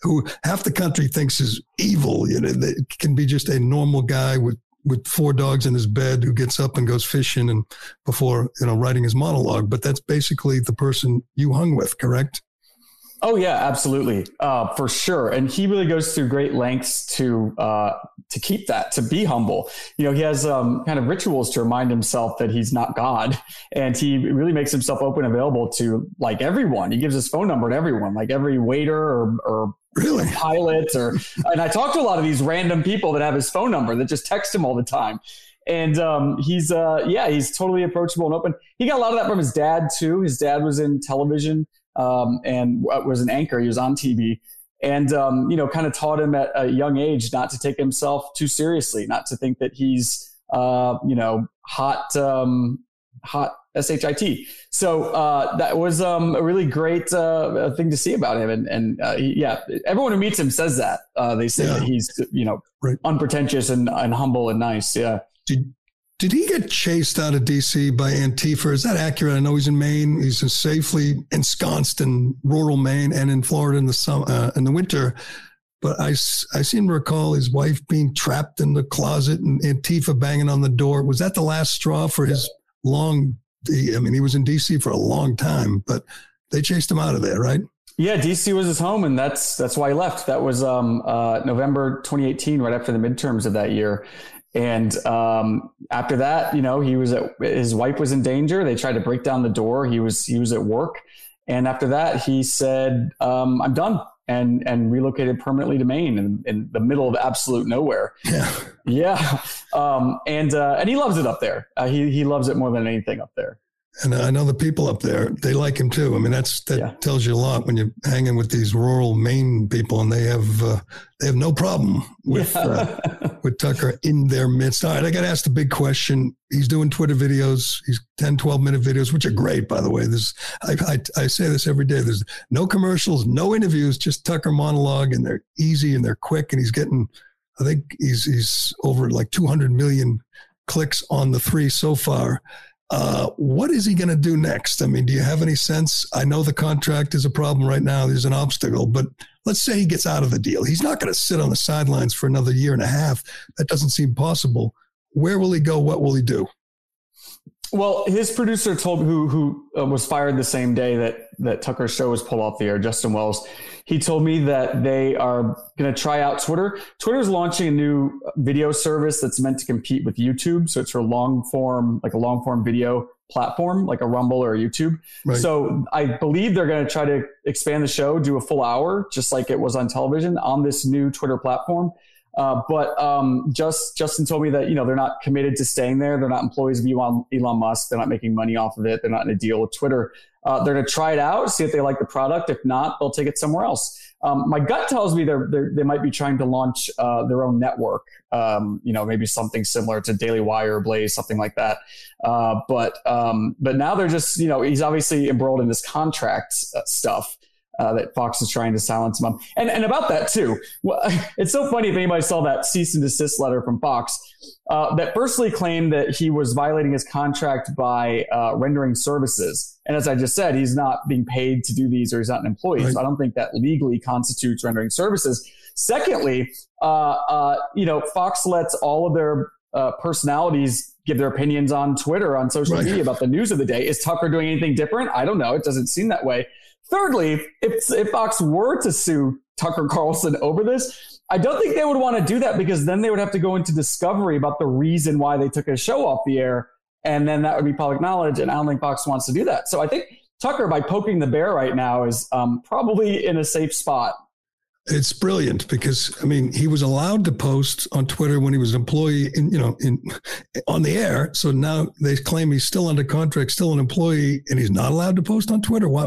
who half the country thinks is evil, that can be just a normal guy with four dogs in his bed who gets up and goes fishing and before, writing his monologue. But that's basically the person you hung with, correct? Oh, yeah, absolutely. For sure. And he really goes through great lengths to keep that, to be humble. He has kind of rituals to remind himself that he's not God. And he really makes himself open and available to like everyone. He gives his phone number to everyone, like every waiter or really? Pilot. And I talk to a lot of these random people that have his phone number that just text him all the time. And he's totally approachable and open. He got a lot of that from his dad, too. His dad was in television. And was an anchor. He was on TV and, kind of taught him at a young age not to take himself too seriously, not to think that he's, hot S-H-I-T. So that was a really great thing to see about him. And everyone who meets him says that. They say that he's, unpretentious and humble and nice. Yeah. Did he get chased out of D.C. by Antifa? Is that accurate? I know he's in Maine. He's safely ensconced in rural Maine and in Florida in the summer, in the winter. But I seem to recall his wife being trapped in the closet and Antifa banging on the door. Was that the last straw for his long? I mean, he was in D.C. for a long time, but they chased him out of there, right? Yeah, D.C. was his home, and that's why he left. That was November 2018, right after the midterms of that year. And after that, he was his wife was in danger. They tried to break down the door. He was at work. And after that, he said, I'm done and relocated permanently to Maine in the middle of absolute nowhere. Yeah. Yeah. And he loves it up there. He loves it more than anything up there. And I know the people up there, they like him, too. I mean, that tells you a lot when you're hanging with these rural Maine people and they have no problem with Tucker in their midst. All right. I got to ask the big question. He's doing Twitter videos. He's 10, 12-minute videos, which are great, by the way. I say this every day. There's no commercials, no interviews, just Tucker monologue. And they're easy and they're quick. And he's getting, I think he's over like 200 million clicks on the three so far. What is he going to do next? I mean, do you have any sense? I know the contract is a problem right now. There's an obstacle, but let's say he gets out of the deal. He's not going to sit on the sidelines for another year and a half. That doesn't seem possible. Where will he go? What will he do? Well, his producer told who was fired the same day that Tucker's show was pulled off the air, Justin Wells. He told me that they are going to try out Twitter. Twitter's launching a new video service that's meant to compete with YouTube. So it's for long form video platform, like a Rumble or a YouTube. Right. So I believe they're going to try to expand the show, do a full hour, just like it was on television on this new Twitter platform. Justin told me that, they're not committed to staying there. They're not employees of Elon Musk. They're not making money off of it. They're not in a deal with Twitter. They're going to try it out, see if they like the product. If not, they'll take it somewhere else. My gut tells me they might be trying to launch their own network, maybe something similar to Daily Wire, Blaze, something like that. But now they're just, he's obviously embroiled in this contract stuff. That Fox is trying to silence him on. And about that, too. Well, it's so funny if anybody saw that cease and desist letter from Fox that firstly claimed that he was violating his contract by rendering services. And as I just said, he's not being paid to do these or he's not an employee. Right. So I don't think that legally constitutes rendering services. Secondly, Fox lets all of their personalities give their opinions on Twitter, on social media about the news of the day. Is Tucker doing anything different? I don't know. It doesn't seem that way. Thirdly, if Fox were to sue Tucker Carlson over this, I don't think they would want to do that because then they would have to go into discovery about the reason why they took his show off the air. And then that would be public knowledge. And I don't think Fox wants to do that. So I think Tucker, by poking the bear right now, is probably in a safe spot. It's brilliant because, I mean, he was allowed to post on Twitter when he was an employee, on the air. So now they claim he's still under contract, still an employee, and he's not allowed to post on Twitter. Why?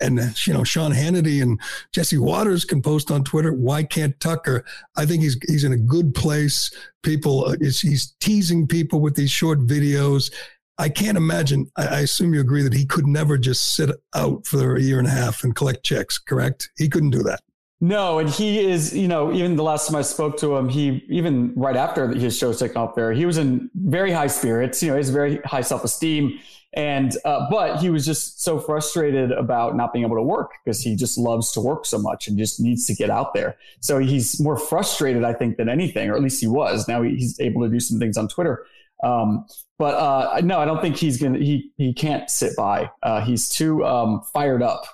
And, Sean Hannity and Jesse Waters can post on Twitter. Why can't Tucker? I think he's in a good place. He's teasing people with these short videos. I can't imagine, I assume you agree that he could never just sit out for a year and a half and collect checks, correct? He couldn't do that. No, and he is, even the last time I spoke to him, even right after his show was taken off there, he was in very high spirits, he has very high self-esteem. And, but he was just so frustrated about not being able to work because he just loves to work so much and just needs to get out there. So he's more frustrated, I think, than anything, or at least he was. Now he's able to do some things on Twitter. But I don't think he can't sit by. He's too fired up.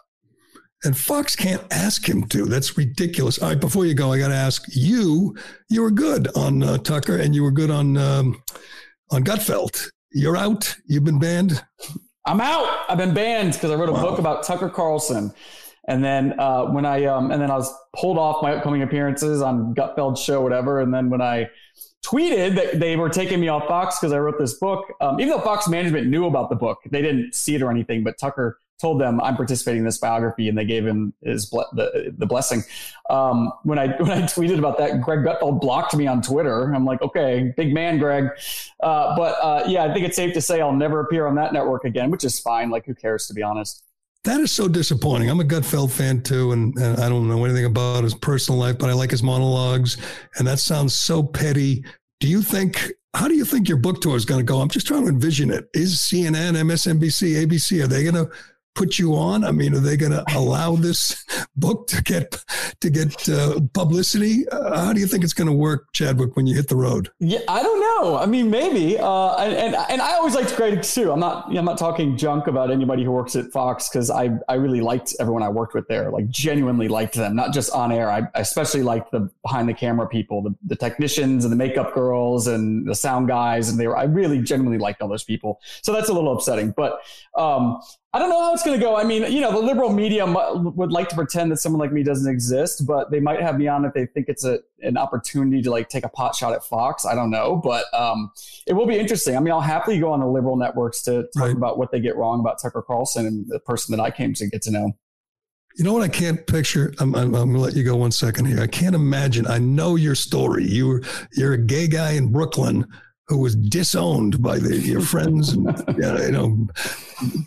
And Fox can't ask him to. That's ridiculous. All right, before you go, I got to ask you. You were good on Tucker, and you were good on Gutfeld. You're out. You've been banned. I'm out. I've been banned because I wrote a book about Tucker Carlson, and then when I was pulled off my upcoming appearances on Gutfeld's show, whatever. And then when I tweeted that they were taking me off Fox because I wrote this book, even though Fox management knew about the book, they didn't see it or anything. But Tucker told them, I'm participating in this biography, and they gave him the blessing. When I tweeted about that, Greg Gutfeld blocked me on Twitter. I'm like, okay, big man, Greg. But I think it's safe to say I'll never appear on that network again, which is fine. Like, who cares, to be honest? That is so disappointing. I'm a Gutfeld fan too, and I don't know anything about his personal life, but I like his monologues, and that sounds so petty. How do you think your book tour is going to go? I'm just trying to envision it. Is CNN, MSNBC, ABC, are they going to put you on? I mean, are they going to allow this book to get publicity? How do you think it's going to work, Chadwick, when you hit the road? Yeah, I don't know. I mean, maybe. And I always liked Greg too. I'm not talking junk about anybody who works at Fox because I really liked everyone I worked with there. Like, genuinely liked them, not just on air. I especially liked the behind the camera people, the technicians and the makeup girls and the sound guys, and I really genuinely liked all those people. So that's a little upsetting, but I don't know how it's going to go. I mean, the liberal media would like to pretend that someone like me doesn't exist, but they might have me on if they think it's an opportunity to like take a pot shot at Fox. I don't know, but it will be interesting. I mean, I'll happily go on the liberal networks to talk about what they get wrong about Tucker Carlson and the person that I came to get to know. You know what I can't picture? I'm going to let you go one second here. I can't imagine. I know your story. You're a gay guy in Brooklyn who was disowned by your friends and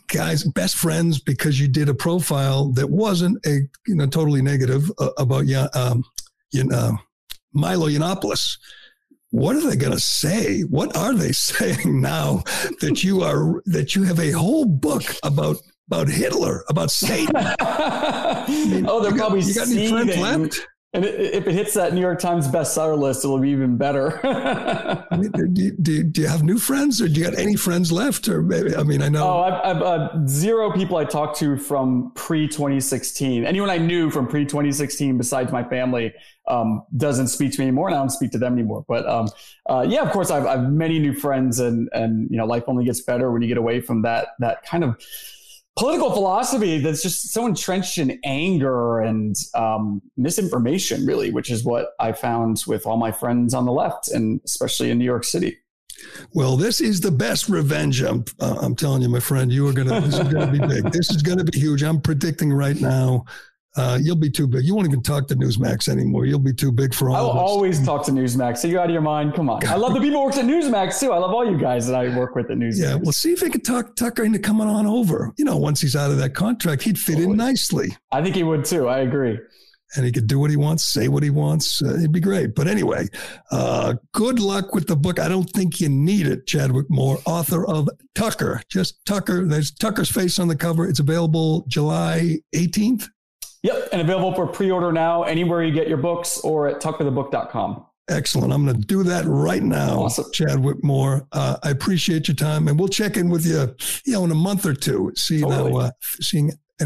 guys, best friends, because you did a profile that wasn't totally negative about Milo Yiannopoulos. What are they going to say? What are they saying now that you have a whole book about Hitler, about Satan? I mean, they're probably you got any friends left? And if it hits that New York Times bestseller list, it'll be even better. I mean, do you have new friends, or do you got any friends left? Or maybe, I mean, I know. Oh, I've zero people I talked to from pre-2016. Anyone I knew from pre-2016 besides my family doesn't speak to me anymore, and I don't speak to them anymore. But of course, I've many new friends, and life only gets better when you get away from that kind of political philosophy that's just so entrenched in anger and misinformation, really, which is what I found with all my friends on the left, and especially in New York City. Well, this is the best revenge. I'm telling you, my friend, this is going to be big. This is going to be huge. I'm predicting right now. You'll be too big. You won't even talk to Newsmax anymore. You'll be too big for all of us. I'll always talk to Newsmax. Are you out of your mind? Come on. I love the people who work at Newsmax, too. I love all you guys that I work with at Newsmax. Yeah, well, see if they can talk Tucker into coming on over. Once he's out of that contract, he'd fit in nicely. I think he would, too. I agree. And he could do what he wants, say what he wants. It'd be great. But anyway, good luck with the book. I don't think you need it, Chadwick Moore, author of Tucker. Just Tucker. There's Tucker's face on the cover. It's available July 18th. Yep, and available for pre-order now anywhere you get your books or at tuckerthebook.com. Excellent. I'm going to do that right now. Awesome. Chadwick Moore, I appreciate your time, and we'll check in with you, in a month or two. And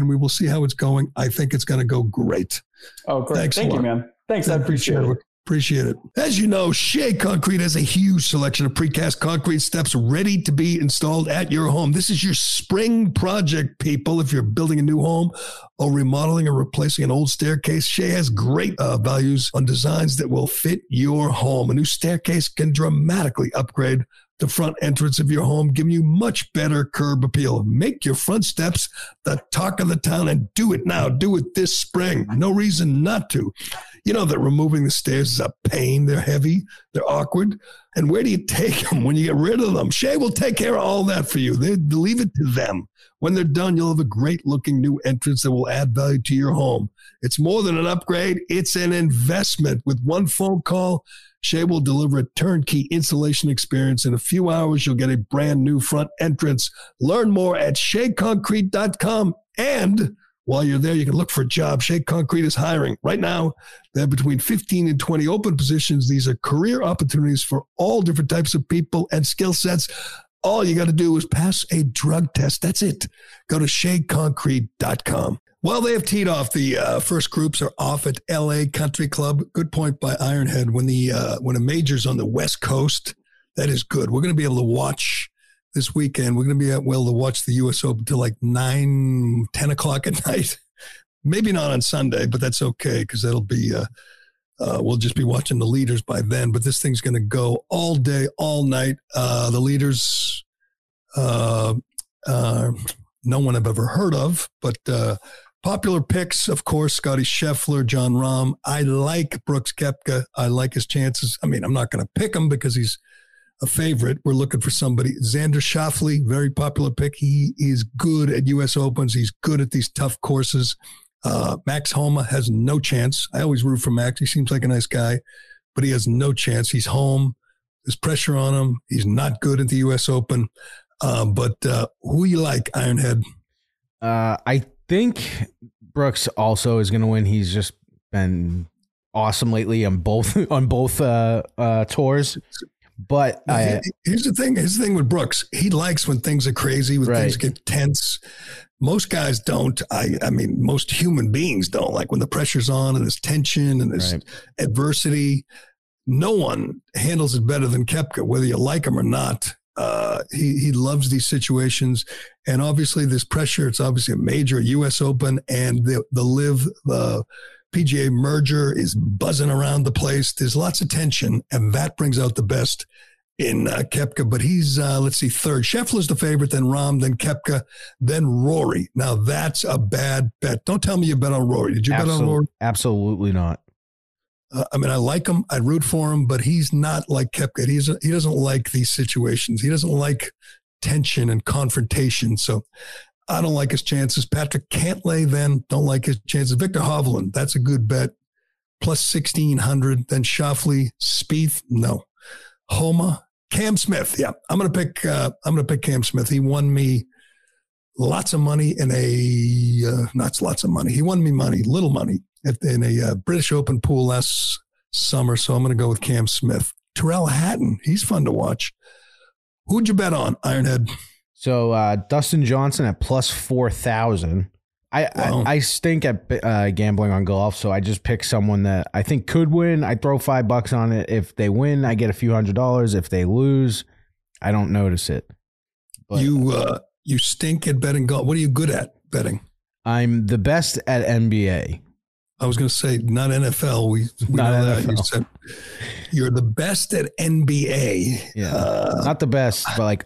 we will see how it's going. I think it's going to go great. Oh, great. Thank you, man. Thanks. I appreciate it. Appreciate it. As you know, Shea Concrete has a huge selection of precast concrete steps ready to be installed at your home. This is your spring project, people. If you're building a new home or remodeling or replacing an old staircase, Shea has great values on designs that will fit your home. A new staircase can dramatically upgrade the front entrance of your home, giving you much better curb appeal. Make your front steps the talk of the town, and do it now. Do it this spring. No reason not to. You know that removing the stairs is a pain. They're heavy. They're awkward. And where do you take them when you get rid of them? Shea will take care of all that for you. They leave it to them. When they're done, you'll have a great-looking new entrance that will add value to your home. It's more than an upgrade. It's an investment. With one phone call, Shea will deliver a turnkey installation experience. In a few hours, you'll get a brand new front entrance. Learn more at SheaConcrete.com. And while you're there, you can look for a job. Shea Concrete is hiring. Right now, they have between 15 and 20 open positions. These are career opportunities for all different types of people and skill sets. All you got to do is pass a drug test. That's it. Go to SheaConcrete.com. Well, they have teed off. The first groups are off at L.A. Country Club. Good point by Ironhead. When a major's on the West Coast, that is good. We're going to be able to watch this weekend. We're going to be able to watch the U.S. Open till like 9, 10 o'clock at night. Maybe not on Sunday, but that's okay because that'll be we'll just be watching the leaders by then. But this thing's going to go all day, all night. The leaders, no one I've ever heard of, but popular picks, of course, Scotty Scheffler, John Rahm. I like Brooks Koepka. I like his chances. I mean, I'm not going to pick him because he's a favorite. We're looking for somebody. Xander Schauffele, very popular pick. He is good at U.S. Opens. He's good at these tough courses. Max Homa has no chance. I always root for Max. He seems like a nice guy, but he has no chance. He's home. There's pressure on him. He's not good at the U.S. Open. But who you like, Ironhead? I think Brooks also is going to win. He's just been awesome lately on both tours. But here's the thing with Brooks. He likes when things are crazy, when things get tense. Most guys don't. I mean, most human beings don't like when the pressure's on and there's tension and there's adversity. No one handles it better than Koepka, whether you like him or not. He loves these situations, and obviously this pressure. It's obviously a major, U.S. Open, and the PGA merger is buzzing around the place. There's lots of tension, and that brings out the best in Koepka. But he's third. Scheffler's the favorite, then Rahm, then Koepka, then Rory. Now that's a bad bet. Don't tell me you bet on Rory. Did you bet on Rory? Absolutely not. I like him. I root for him, but he's not like Koepka. He doesn't like these situations. He doesn't like tension and confrontation. So I don't like his chances. Patrick Cantlay, then, don't like his chances. Victor Hovland, that's a good bet. Plus 1,600. Then Schauffele, Spieth, no. Homa, Cam Smith. Yeah, I'm going to pick Cam Smith. He won me lots of money in a not lots of money. He won me money, little money, in a British Open pool last summer, so I'm going to go with Cam Smith. Tyrrell Hatton, he's fun to watch. Who'd you bet on, Ironhead? So Dustin Johnson at plus 4,000. I stink at gambling on golf, so I just pick someone that I think could win. I throw $5 on it. If they win, I get a few $100s. If they lose, I don't notice it. But you stink at betting golf. What are you good at betting? I'm the best at NBA. I was going to say, not NFL. We not know NFL. That. You said you're the best at NBA. Yeah, not the best, but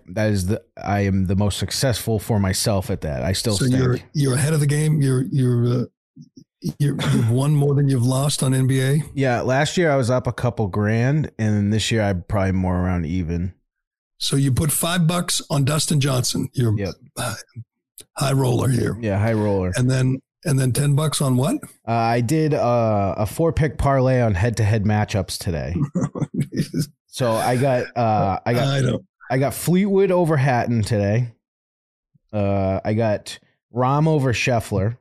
I am the most successful for myself at that. I still. So stand. you're ahead of the game. You've won more than you've lost on NBA. Yeah, last year I was up a couple grand, and then this year I'm probably more around even. So you put $5 on Dustin Johnson. You're high roller here. Yeah, high roller, and then $10 on what? I did a 4-pick parlay on head-to-head matchups today. So I got Fleetwood over Hatton today. I got Rahm over Scheffler,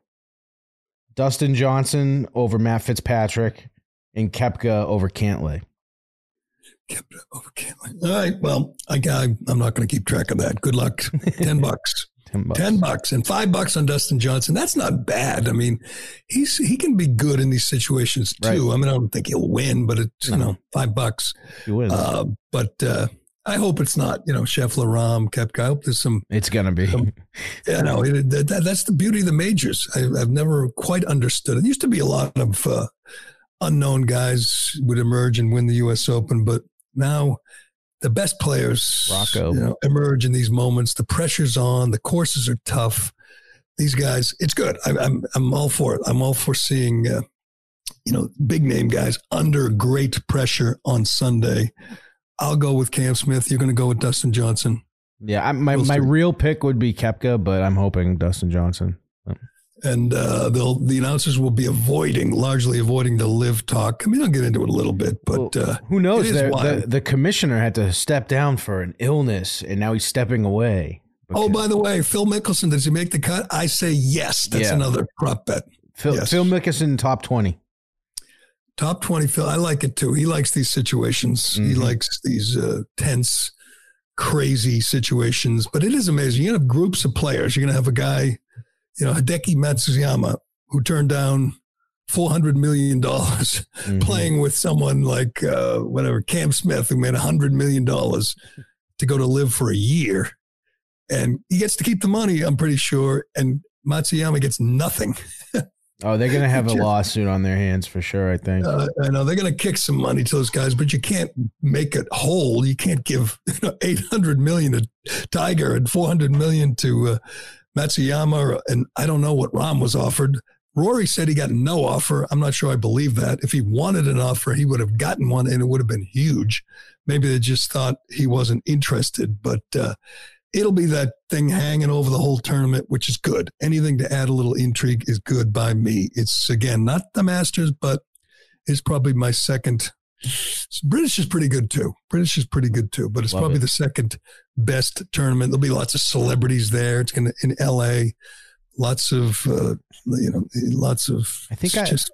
Dustin Johnson over Matt Fitzpatrick, and Koepka over Cantlay. All right. Well, I'm not going to keep track of that. Good luck. $10. $10. $10 and $5 on Dustin Johnson. That's not bad. I mean, he can be good in these situations too. Right. I mean, I don't think he'll win, but it's, you know, $5. He wins. But I hope it's not, you know, Scheffler, Rahm, Koepka. I hope there's some. It's going to be. Yeah, no, that's the beauty of the majors. I've never quite understood. It used to be a lot of unknown guys would emerge and win the U.S. Open, but now the best players emerge in these moments. The pressure's on. The courses are tough. These guys, it's good. I'm all for it. I'm all for seeing, big name guys under great pressure on Sunday. I'll go with Cam Smith. You're going to go with Dustin Johnson. Yeah, my real pick would be Koepka, but I'm hoping Dustin Johnson. And the announcers will be largely avoiding the live talk. I mean, I'll get into it a little bit, but who knows? The commissioner had to step down for an illness, and now he's stepping away. Oh, by the way, Phil Mickelson, does he make the cut? I say yes. That's another prop bet. Phil Mickelson, top 20. Top 20, Phil. I like it too. He likes these situations. Mm-hmm. He likes these tense, crazy situations. But it is amazing. You're going to have groups of players. You're going to have a guy, Hideki Matsuyama, who turned down $400 million playing with someone like Cam Smith, who made $100 million to go to live for a year. And he gets to keep the money, I'm pretty sure. And Matsuyama gets nothing. Oh, they're going to have a lawsuit on their hands for sure, I think. I know. They're going to kick some money to those guys, but you can't make it whole. You can't give $800 million to Tiger and $400 million to Matsuyama. And I don't know what Rahm was offered. Rory said he got no offer. I'm not sure I believe that. If he wanted an offer, he would have gotten one, and it would have been huge. Maybe they just thought he wasn't interested, but it'll be that thing hanging over the whole tournament, which is good. Anything to add a little intrigue is good by me. It's, again, not the Masters, but it's probably my second. British is pretty good, too. But it's the second best tournament. There'll be lots of celebrities there. It's going to in L.A. Lots of, I think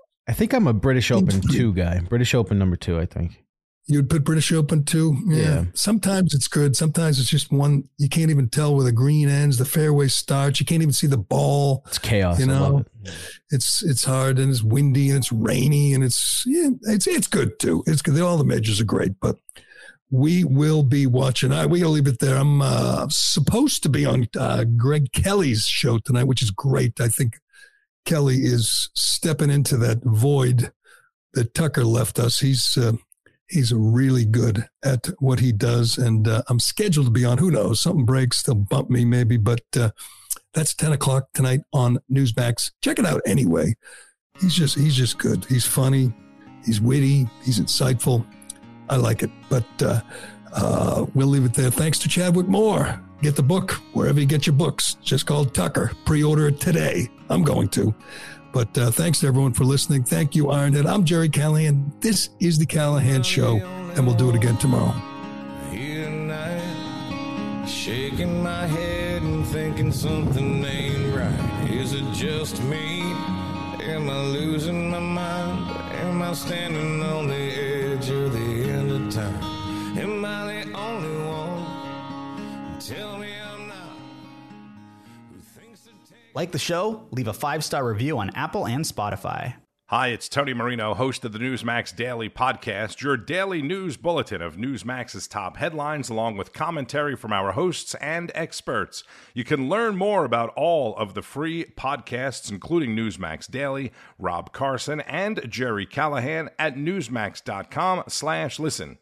I'm a British Open 2 guy. British Open number 2, I think. You'd put British Open 2? Yeah. Sometimes it's good. Sometimes it's just one. You can't even tell where the green ends, the fairway starts. You can't even see the ball. It's chaos. I love it. It's hard, and it's windy, and it's rainy, and it's good too. It's good. All the majors are great, but we will be watching. We gotta leave it there. I'm supposed to be on Greg Kelly's show tonight, which is great. I think Kelly is stepping into that void that Tucker left us. He's really good at what he does, and I'm scheduled to be on. Who knows? Something breaks, they'll bump me maybe, but that's 10 o'clock tonight on Newsmax. Check it out anyway. He's just good. He's funny. He's witty. He's insightful. I like it, but we'll leave it there. Thanks to Chadwick Moore. Get the book wherever you get your books. Just called Tucker. Pre-order it today. I'm going to. But thanks to everyone for listening. Thank you, Ironhead. I'm Jerry Callahan. This is The Callahan Show, and we'll do it again tomorrow. Here tonight, shaking my head and thinking something ain't right. Is it just me? Am I losing my mind? Am I standing on the edge of the end of time? Am I the only one? Tell me. Like the show? Leave a 5-star review on Apple and Spotify. Hi, it's Tony Marino, host of the Newsmax Daily Podcast, your daily news bulletin of Newsmax's top headlines, along with commentary from our hosts and experts. You can learn more about all of the free podcasts, including Newsmax Daily, Rob Carson, and Jerry Callahan at newsmax.com/listen.